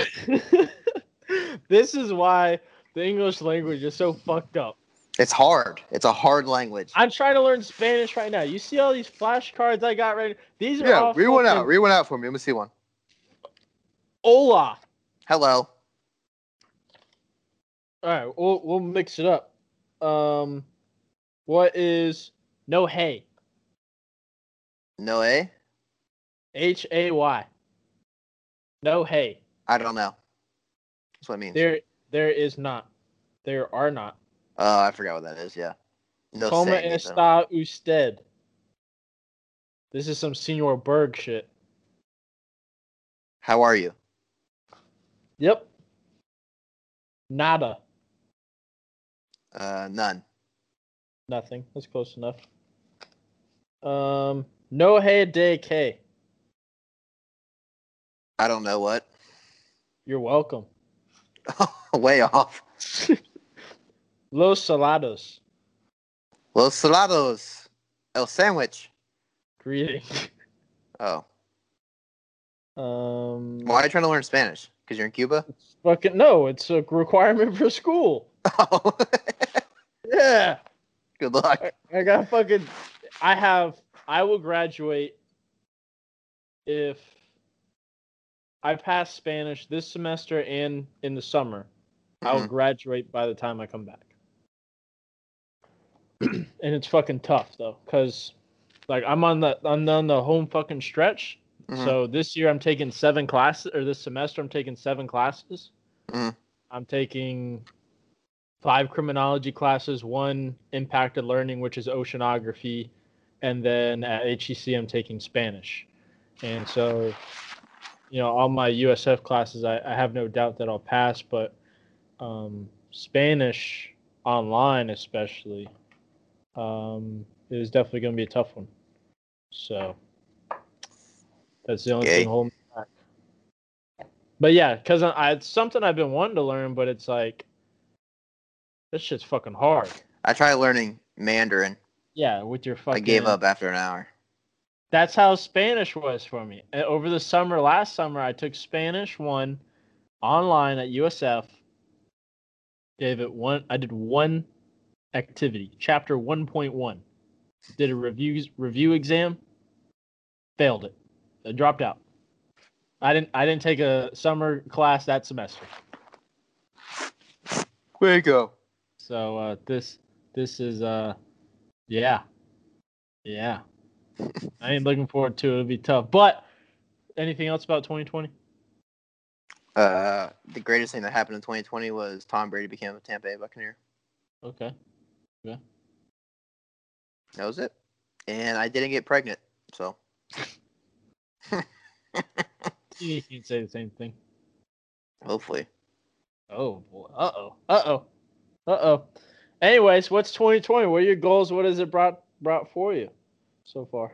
This is why the English language is so fucked up. It's hard. It's a hard language. I'm trying to learn Spanish right now. You see all these flashcards I got right now? These are yeah, all read one out. Read one out for me. Let me see one. Hola. Hello. All right, we'll, we'll mix it up. Um, what is no hay? No hay? H A Y. No hay. I don't know. That's what it means. There, there is not. There are not. Oh, uh, I forgot what that is, yeah. No Como está usted? This is some Senor Berg shit. How are you? Yep. Nada. Uh, none. Nothing. That's close enough. Um, no hay de que. I don't know what. You're welcome. Way off. Los salados. Los salados. El sandwich. Greeting. Oh. Um. Why are you trying to learn Spanish? Because you're in Cuba? Fucking no. It's a requirement for school. Oh. Yeah. Good luck. I, I got fucking... I have... I will graduate if I pass Spanish this semester and in the summer. Mm-hmm. I will graduate by the time I come back. And it's fucking tough, though, because like I'm on the I'm on the home fucking stretch. Mm-hmm. So this year I'm taking seven classes, or this semester I'm taking seven classes. Mm-hmm. I'm taking five criminology classes, one impacted learning, which is oceanography, and then at H E C I'm taking Spanish. And so, you know, all my U S F classes, I, I have no doubt that I'll pass, but um, Spanish online especially um, is definitely going to be a tough one. So... That's the only okay. thing holding me back. But yeah, because I it's something I've been wanting to learn, but it's like, this shit's fucking hard. I tried learning Mandarin. Yeah, with your fucking... I gave up after an hour. That's how Spanish was for me. Over the summer, last summer, I took Spanish one online at U S F. Gave it one... I did one activity. Chapter one point one. Did a review review exam. Failed it. I dropped out. I didn't. I didn't take a summer class that semester. There you go. So uh, this this is uh, yeah, yeah. I ain't looking forward to it. It'll be tough. But anything else about twenty twenty? Uh, the greatest thing that happened in twenty twenty was Tom Brady became a Tampa Bay Buccaneer. Okay. Yeah. That was it. And I didn't get pregnant, so. You can say the same thing. Hopefully. Oh, boy. Uh-oh. Uh-oh. Uh-oh. Anyways, what's twenty twenty? What are your goals? What has it brought brought for you so far?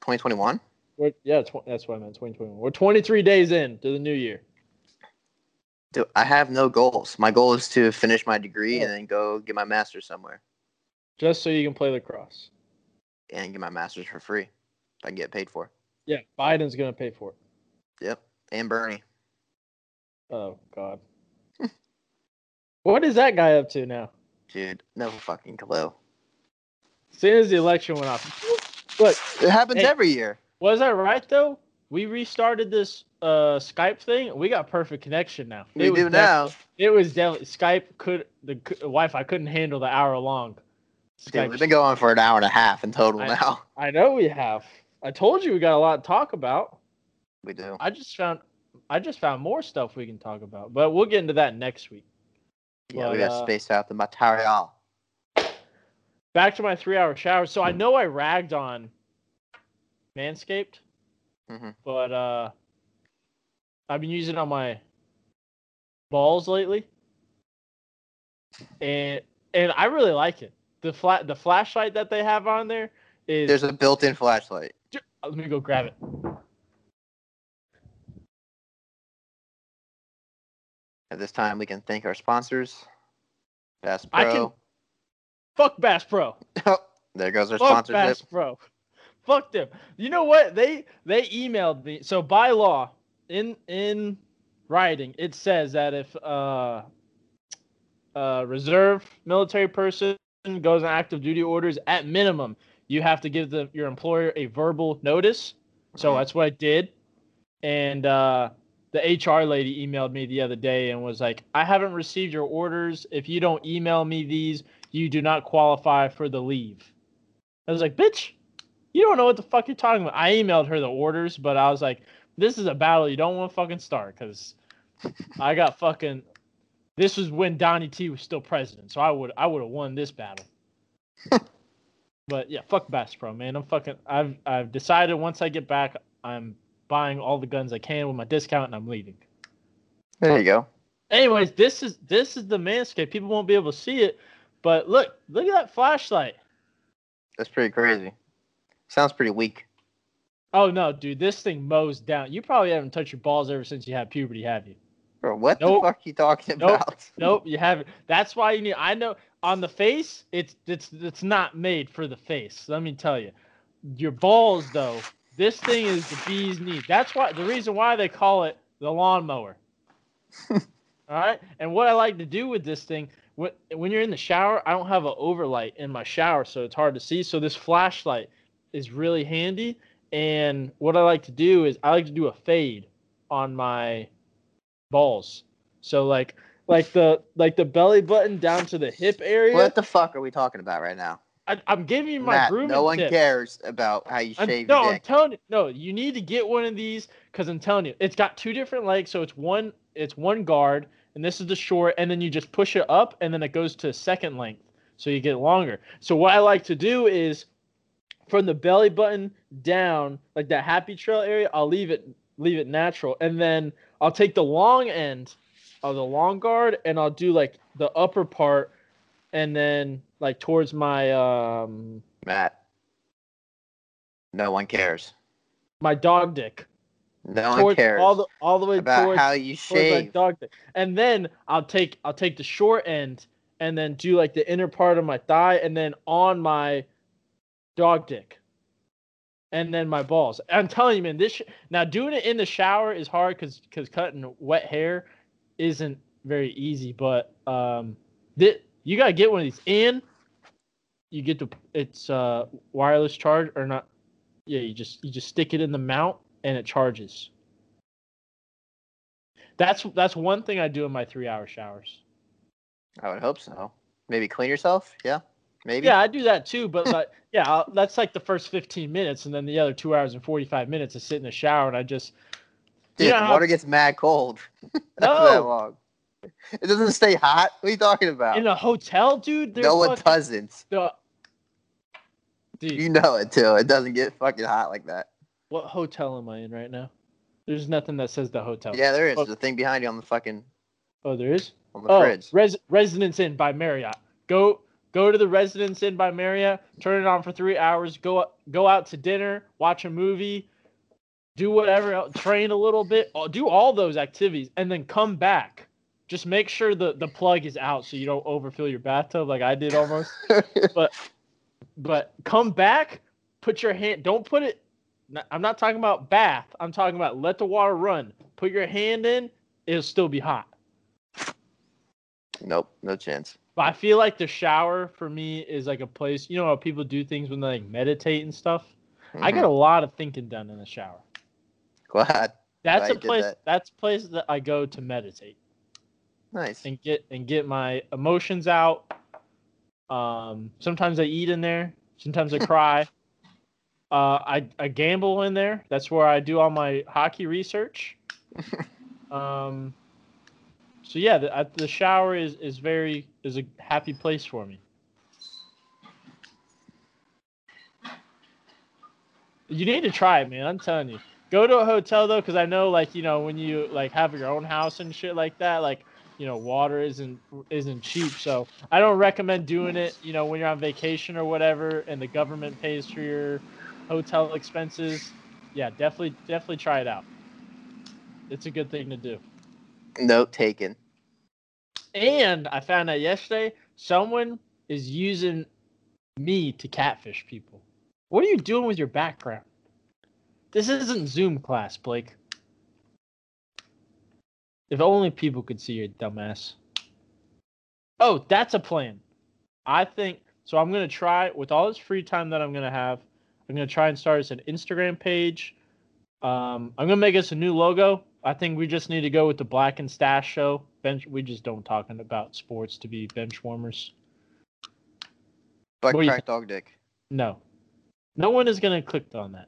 twenty twenty-one? We're, yeah, tw- that's what I meant, twenty twenty-one. We're twenty-three days in to the new year. Dude, I have no goals. My goal is to finish my degree yeah. and then go get my master's somewhere. Just so you can play lacrosse. And get my master's for free. If I can get paid for it. Yeah, Biden's going to pay for it. Yep, and Bernie. Oh, God. What is that guy up to now? Dude, no fucking clue. As soon as the election went off. Look, it happens hey, every year. Was I right, though? We restarted this uh, Skype thing. We got perfect connection now. We it do was now. Def- it was definitely Skype. Could the c- Wi-Fi couldn't handle the hour long. Skype Dude, we've been going for an hour and a half in total I, now. I know we have. I told you we got a lot to talk about. We do. I just found I just found more stuff we can talk about, but we'll get into that next week. Yeah, but, we got to uh, space out the material. Back to my three-hour shower. So I know I ragged on Manscaped, mm-hmm. but uh, I've been using it on my balls lately, and and I really like it. The flat the flashlight that they have on there. Is, There's a built-in flashlight. Let me go grab it. At this time, we can thank our sponsors. Bass Pro. I can... Fuck Bass Pro. There goes our Fuck sponsorship. Fuck Bass Pro. Fuck them. You know what? They they emailed me. So by law, in in writing, it says that if uh, uh, reserve military person goes on active duty orders, at minimum, you have to give the, your employer a verbal notice. So that's what I did. And uh, the H R lady emailed me the other day and was like, I haven't received your orders. If you don't email me these, you do not qualify for the leave. I was like, bitch, you don't know what the fuck you're talking about. I emailed her the orders, but I was like, this is a battle you don't want to fucking start, because I got fucking... This was when Donnie T was still president, so I would I would have won this battle. But yeah, fuck Bass Pro, man. I'm fucking. I've I've decided once I get back, I'm buying all the guns I can with my discount, and I'm leaving. There you go. Anyways, this is this is the Manscaped. People won't be able to see it, but look, look at that flashlight. That's pretty crazy. Sounds pretty weak. Oh no, dude, this thing mows down. You probably haven't touched your balls ever since you had puberty, have you? Bro, what nope. the fuck are you talking nope. about? Nope, you haven't. That's why you need. I know on the face, it's it's it's not made for the face. Let me tell you, your balls though. This thing is the bee's knees. That's why the reason why they call it the lawnmower. All right, and what I like to do with this thing, when when you're in the shower, I don't have an overlight in my shower, so it's hard to see. So this flashlight is really handy. And what I like to do is I like to do a fade on my balls, so like like the like the belly button down to the hip area. What the fuck are we talking about right now? I, I'm giving you my Matt, grooming no one tip. Cares about how you shave. I'm, no, your dick. I'm telling you, no, you need to get one of these, because I'm telling you, it's got two different legs, so it's one it's one guard, and this is the short, and then you just push it up, and then it goes to second length, so you get longer. So what I like to do is from the belly button down, like that happy trail area, I'll leave it leave it natural, and then I'll take the long end of the long guard, and I'll do like the upper part, and then like towards my um Matt. No one cares. My dog dick. No towards, one cares. All the all the way about towards, how you shave. My dog dick. And then I'll take I'll take the short end, and then do like the inner part of my thigh, and then on my dog dick. And then my balls. I'm telling you, man, this sh- now doing it in the shower is hard because because cutting wet hair isn't very easy. But um, th- you gotta get one of these, and you get the it's uh, wireless charge or not? Yeah, you just you just stick it in the mount and it charges. That's that's one thing I do in my three hour showers. I would hope so. Maybe clean yourself. Yeah. Maybe. Yeah, I do that too, but like, yeah, I'll, that's like the first fifteen minutes, and then the other two hours and forty-five minutes is sit in the shower, and I just, dude, you know, water gets mad cold. That's no. that long. It doesn't stay hot. What are you talking about? In a hotel, dude. No, one fucking, doesn't. The, dude, you know it too. It doesn't get fucking hot like that. What hotel am I in right now? There's nothing that says the hotel. Yeah, there is. Oh. There's a thing behind you on the fucking. Oh, there is. On the oh, fridge. Res- Residence Inn by Marriott. Go. Go to the Residence Inn by Marriott, turn it on for three hours, go go out to dinner, watch a movie, do whatever, train a little bit, do all those activities, and then come back. Just make sure the, the plug is out so you don't overfill your bathtub like I did almost. but but come back, put your hand – don't put it – I'm not talking about bath. I'm talking about let the water run. Put your hand in. It'll still be hot. Nope, no chance. But I feel like the shower for me is like a place, you know how people do things when they like meditate and stuff? Mm-hmm. I get a lot of thinking done in the shower. Glad. That's Glad a place that. that's a place that I go to meditate. Nice. And get and get my emotions out. Um sometimes I eat in there, sometimes I cry. uh I, I gamble in there. That's where I do all my hockey research. um So yeah, the, the shower is, is very is a happy place for me. You need to try it, man. I'm telling you. Go to a hotel though, because I know, like, you know, when you like have your own house and shit like that, like, you know, water isn't isn't cheap. So I don't recommend doing it, you know, when you're on vacation or whatever, and the government pays for your hotel expenses. Yeah, definitely, definitely try it out. It's a good thing to do. Note taken. And I found out yesterday someone is using me to catfish people. What are you doing with your background? This isn't Zoom class, Blake. If only people could see your dumbass. Oh, that's a plan. I think so. I'm going to try, with all this free time that I'm going to have, I'm going to try and start us an Instagram page. Um, I'm going to make us a new logo. I think we just need to go with the Black and Stash Show. Bench, we just don't talking about sports to be bench warmers. Black Crack Dog Dick. No. No one is going to click on that.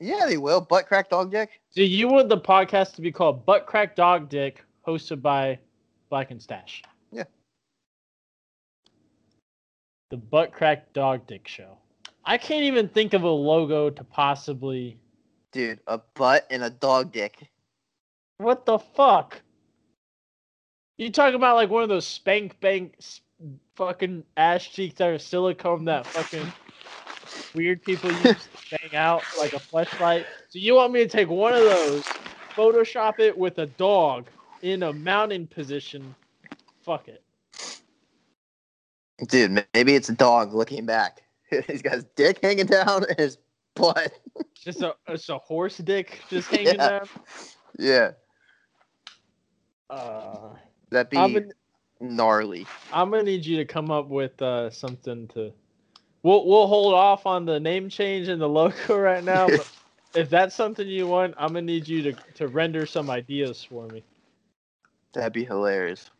Yeah, they will. Butt Crack Dog Dick. So you want the podcast to be called Butt Crack Dog Dick, hosted by Black and Stash. Yeah. The Butt Crack Dog Dick Show. I can't even think of a logo to possibly... Dude, a butt and a dog dick. What the fuck? You talking about like one of those spank bank fucking ass cheeks that are silicone that fucking... weird people use to bang out like a fleshlight. So you want me to take one of those, Photoshop it with a dog in a mountain position? Fuck it. Dude, maybe it's a dog looking back. He's got his dick hanging down and his butt. Just a, it's a horse dick just hanging yeah. down? Yeah. Uh, That'd be I'm gonna, gnarly. I'm going to need you to come up with uh, something to... We'll we'll hold off on the name change and the logo right now, but if that's something you want, I'm going to need you to, to render some ideas for me. That'd be hilarious.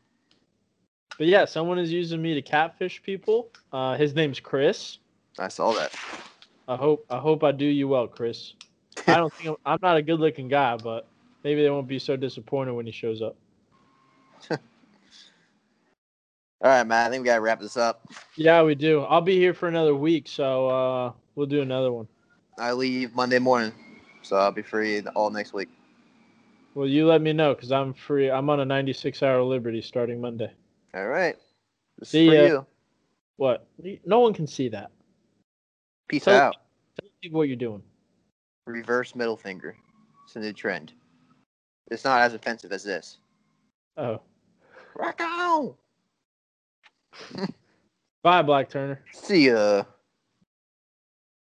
But yeah, someone is using me to catfish people. Uh, his name's Chris. I saw that. I hope I hope I do you well, Chris. I don't think I'm, I'm not a good-looking guy, but maybe they won't be so disappointed when he shows up. All right, man. I think we gotta wrap this up. Yeah, we do. I'll be here for another week, so uh, we'll do another one. I leave Monday morning, so I'll be free all next week. Well, you let me know because I'm free. I'm on a ninety-six hour liberty starting Monday. All right. This see is for ya. You. What? No one can see that. Peace tell, out. Tell people what you're doing. Reverse middle finger. It's a new trend. It's not as offensive as this. Oh. Rock on. Bye, Black Turner. See ya.